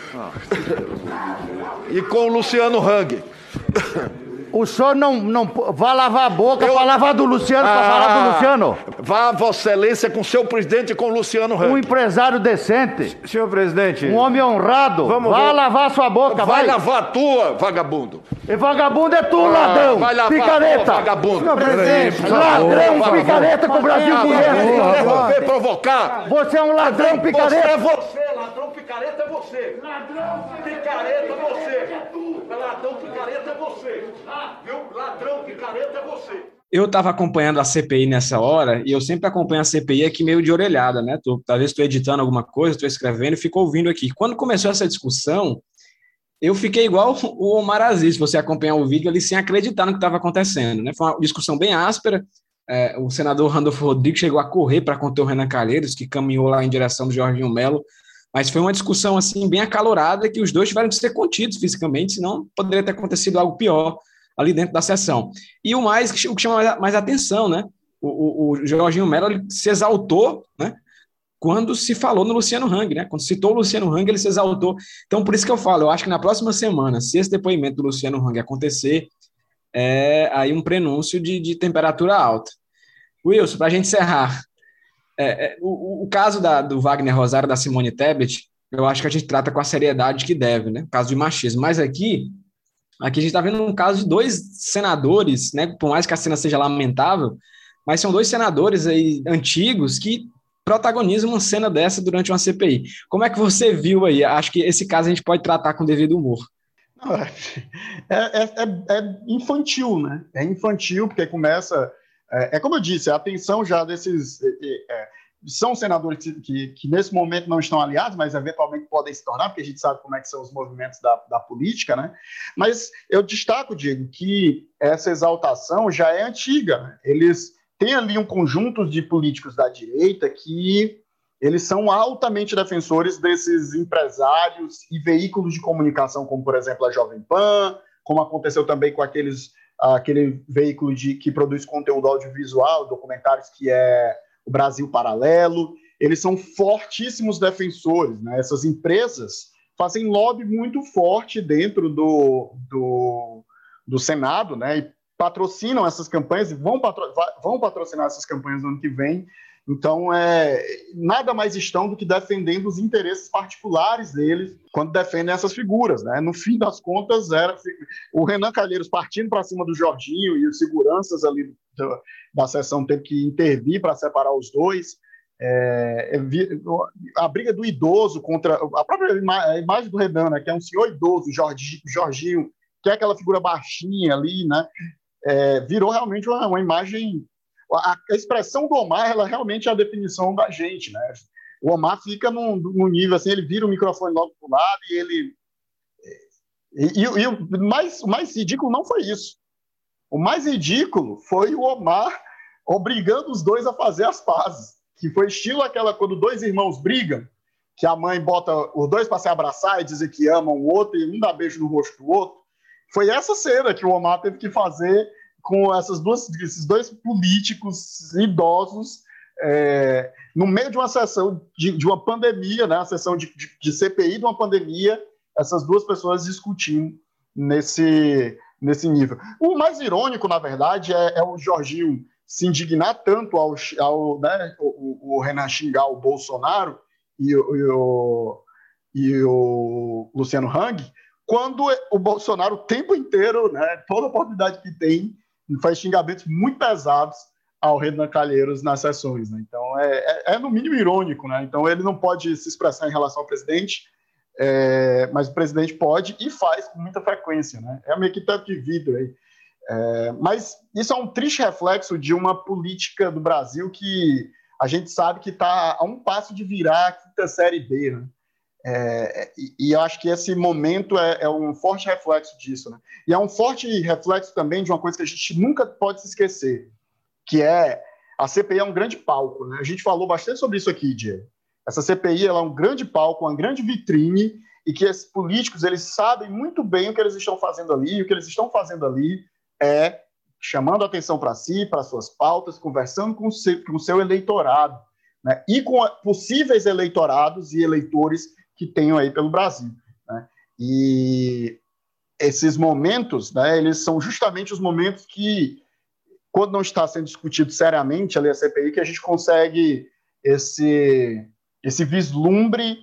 E com o Luciano Hang. O senhor não vá lavar a boca para lavar do Luciano, para falar do Luciano. Vá, Vossa Excelência, com o seu presidente e com o Luciano Hang. Um empresário decente. Senhor presidente. Um homem honrado. Vá lavar sua boca, vai. Vai lavar a tua, vagabundo. E vagabundo é tu, ladrão. Vai lavar picareta. A tua, vagabundo. Senhor presidente. Ladrão, picareta com o Brasil governo. Provocar. Você é um ladrão, picareta. Você é ladrão, picareta é você. Ladrão, picareta é você. Ladrão, picareta é você. Meu ladrão de careta é você. Eu estava acompanhando a CPI nessa hora, e eu sempre acompanho a CPI aqui meio de orelhada, né? Talvez estou editando alguma coisa, estou escrevendo e fico ouvindo aqui. Quando começou essa discussão, eu fiquei igual o Omar Aziz, se você acompanhar o vídeo ali sem acreditar no que estava acontecendo, né? Foi uma discussão bem áspera. O senador Randolfo Rodrigues chegou a correr para conter o Renan Calheiros, que caminhou lá em direção do Jorginho Melo. Mas foi uma discussão assim bem acalorada, que os dois tiveram que ser contidos fisicamente, senão poderia ter acontecido algo pior ali dentro da sessão. E o que chama mais atenção, né? O Jorginho Melo, ele se exaltou, né? Quando se falou no Luciano Hang, né? Quando citou o Luciano Hang, ele se exaltou. Então, por isso que eu falo, eu acho que na próxima semana, se esse depoimento do Luciano Hang acontecer, é aí um prenúncio de temperatura alta. Wilson, para a gente encerrar, o caso do Wagner Rosário, da Simone Tebet, eu acho que a gente trata com a seriedade que deve, né? O caso de machismo. Mas aqui a gente está vendo um caso de dois senadores, né? Por mais que a cena seja lamentável, mas são dois senadores aí antigos que protagonizam uma cena dessa durante uma CPI. Como é que você viu aí? Acho que esse caso a gente pode tratar com devido humor. É infantil, né? É infantil, porque começa... É como eu disse, a atenção já desses... são senadores que nesse momento não estão aliados, mas eventualmente podem se tornar, porque a gente sabe como é que são os movimentos da política, né? Mas eu destaco, Diego, que essa exaltação já é antiga, né? Eles têm ali um conjunto de políticos da direita que eles são altamente defensores desses empresários e veículos de comunicação, como, por exemplo, a Jovem Pan, como aconteceu também com aquele veículo que produz conteúdo audiovisual, documentários, que é o Brasil Paralelo. Eles são fortíssimos defensores, né? Essas empresas fazem lobby muito forte dentro do Senado, né? E patrocinam essas campanhas e vão patrocinar essas campanhas no ano que vem. Então, nada mais estão do que defendendo os interesses particulares deles quando defendem essas figuras, né? No fim das contas, era o Renan Calheiros partindo para cima do Jorginho, e os seguranças ali da sessão teve que intervir para separar os dois. A briga do idoso contra a própria imagem do Renan, né? Que é um senhor idoso, Jorginho, que é aquela figura baixinha ali, né? Virou realmente uma imagem... A expressão do Omar, ela realmente é a definição da gente, né? O Omar fica num nível assim, ele vira o microfone logo para o lado e ele... E o mais ridículo não foi isso. O mais ridículo foi o Omar obrigando os dois a fazer as pazes, que foi estilo aquela quando dois irmãos brigam, que a mãe bota os dois para se abraçar e dizer que amam o outro, e um dá beijo no rosto do outro. Foi essa cena que o Omar teve que fazer com esses dois políticos idosos no meio de uma sessão de uma pandemia, né? A sessão de CPI de uma pandemia, essas duas pessoas discutindo nesse nível. O mais irônico, na verdade, é o Jorginho se indignar tanto né, o Renan xingar o Bolsonaro e o Luciano Hang, quando o Bolsonaro o tempo inteiro, né, toda oportunidade que tem, faz xingamentos muito pesados ao Renan Calheiros nas sessões. Né? Então, é no mínimo irônico. Né? Então, ele não pode se expressar em relação ao presidente, mas o presidente pode e faz com muita frequência. Né? É meio que teto de vidro aí. Mas isso é um triste reflexo de uma política do Brasil que a gente sabe que está a um passo de virar a quinta série B. Né? E eu acho que esse momento é um forte reflexo disso. Né? E é um forte reflexo também de uma coisa que a gente nunca pode se esquecer, que é a CPI é um grande palco. Né? A gente falou bastante sobre isso aqui, Diego. Essa CPI ela é um grande palco, uma grande vitrine, e que esses políticos eles sabem muito bem o que eles estão fazendo ali, e o que eles estão fazendo ali é chamando a atenção para si, para suas pautas, conversando com o seu eleitorado, né? E com possíveis eleitorados e eleitores que tenham aí pelo Brasil. Né? E esses momentos, né, eles são justamente os momentos que, quando não está sendo discutido seriamente ali a CPI, que a gente consegue esse vislumbre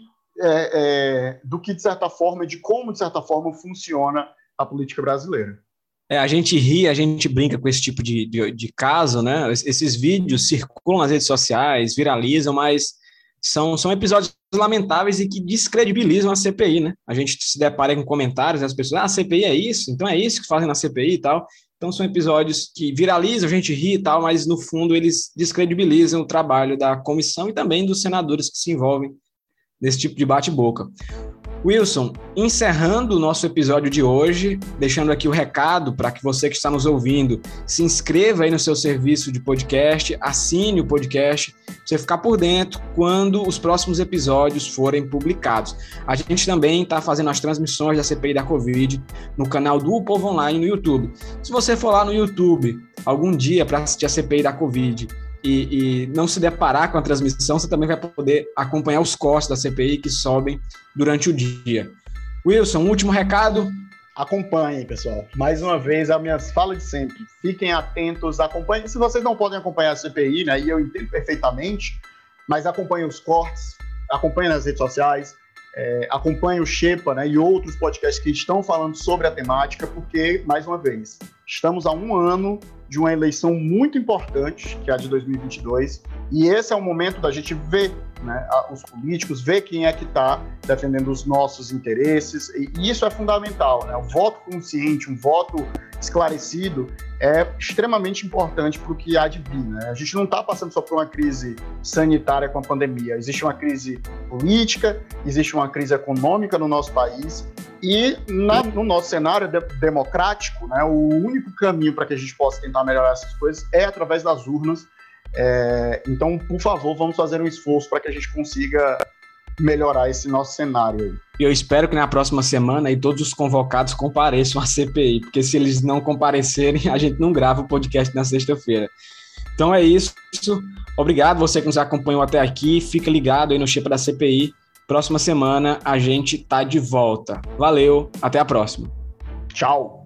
do que, de certa forma, de como, de certa forma, funciona a política brasileira. A gente ri, a gente brinca com esse tipo de caso, né? Esses vídeos circulam nas redes sociais, viralizam, mas são episódios lamentáveis e que descredibilizam a CPI, né? A gente se depara com comentários das pessoas, a CPI é isso, então é isso que fazem na CPI e tal. Então são episódios que viralizam, a gente ri e tal, mas no fundo eles descredibilizam o trabalho da comissão e também dos senadores que se envolvem nesse tipo de bate-boca. Wilson, encerrando o nosso episódio de hoje, deixando aqui o recado para que você que está nos ouvindo se inscreva aí no seu serviço de podcast, assine o podcast, para você ficar por dentro quando os próximos episódios forem publicados. A gente também está fazendo as transmissões da CPI da Covid no canal do Povo Online no YouTube. Se você for lá no YouTube algum dia para assistir a CPI da Covid, e não se deparar com a transmissão, você também vai poder acompanhar os cortes da CPI que sobem durante o dia. Wilson, um último recado? Acompanhem, pessoal. Mais uma vez, a minha fala de sempre. Fiquem atentos, acompanhem. Se vocês não podem acompanhar a CPI, né, e eu entendo perfeitamente, mas acompanhem os cortes, acompanhem nas redes sociais, acompanhem o Xepa, né, e outros podcasts que estão falando sobre a temática, porque, mais uma vez, estamos há um ano de uma eleição muito importante, que é a de 2022, e esse é o momento da gente ver, né, os políticos, ver quem é que está defendendo os nossos interesses, e isso é fundamental, né? O voto consciente, um voto esclarecido é extremamente importante para o que há de vir, né? A gente não está passando só por uma crise sanitária com a pandemia, existe uma crise política, existe uma crise econômica no nosso país, e no nosso cenário democrático, né, o único caminho para que a gente possa tentar melhorar essas coisas é através das urnas. Então, por favor, vamos fazer um esforço para que a gente consiga melhorar esse nosso cenário aí. Eu espero que na próxima semana aí, todos os convocados compareçam à CPI, porque se eles não comparecerem, a gente não grava o podcast na sexta-feira. Então é isso. Obrigado você que nos acompanhou até aqui. Fica ligado aí no Xepa da CPI. Próxima semana a gente tá de volta. Valeu, até a próxima. Tchau.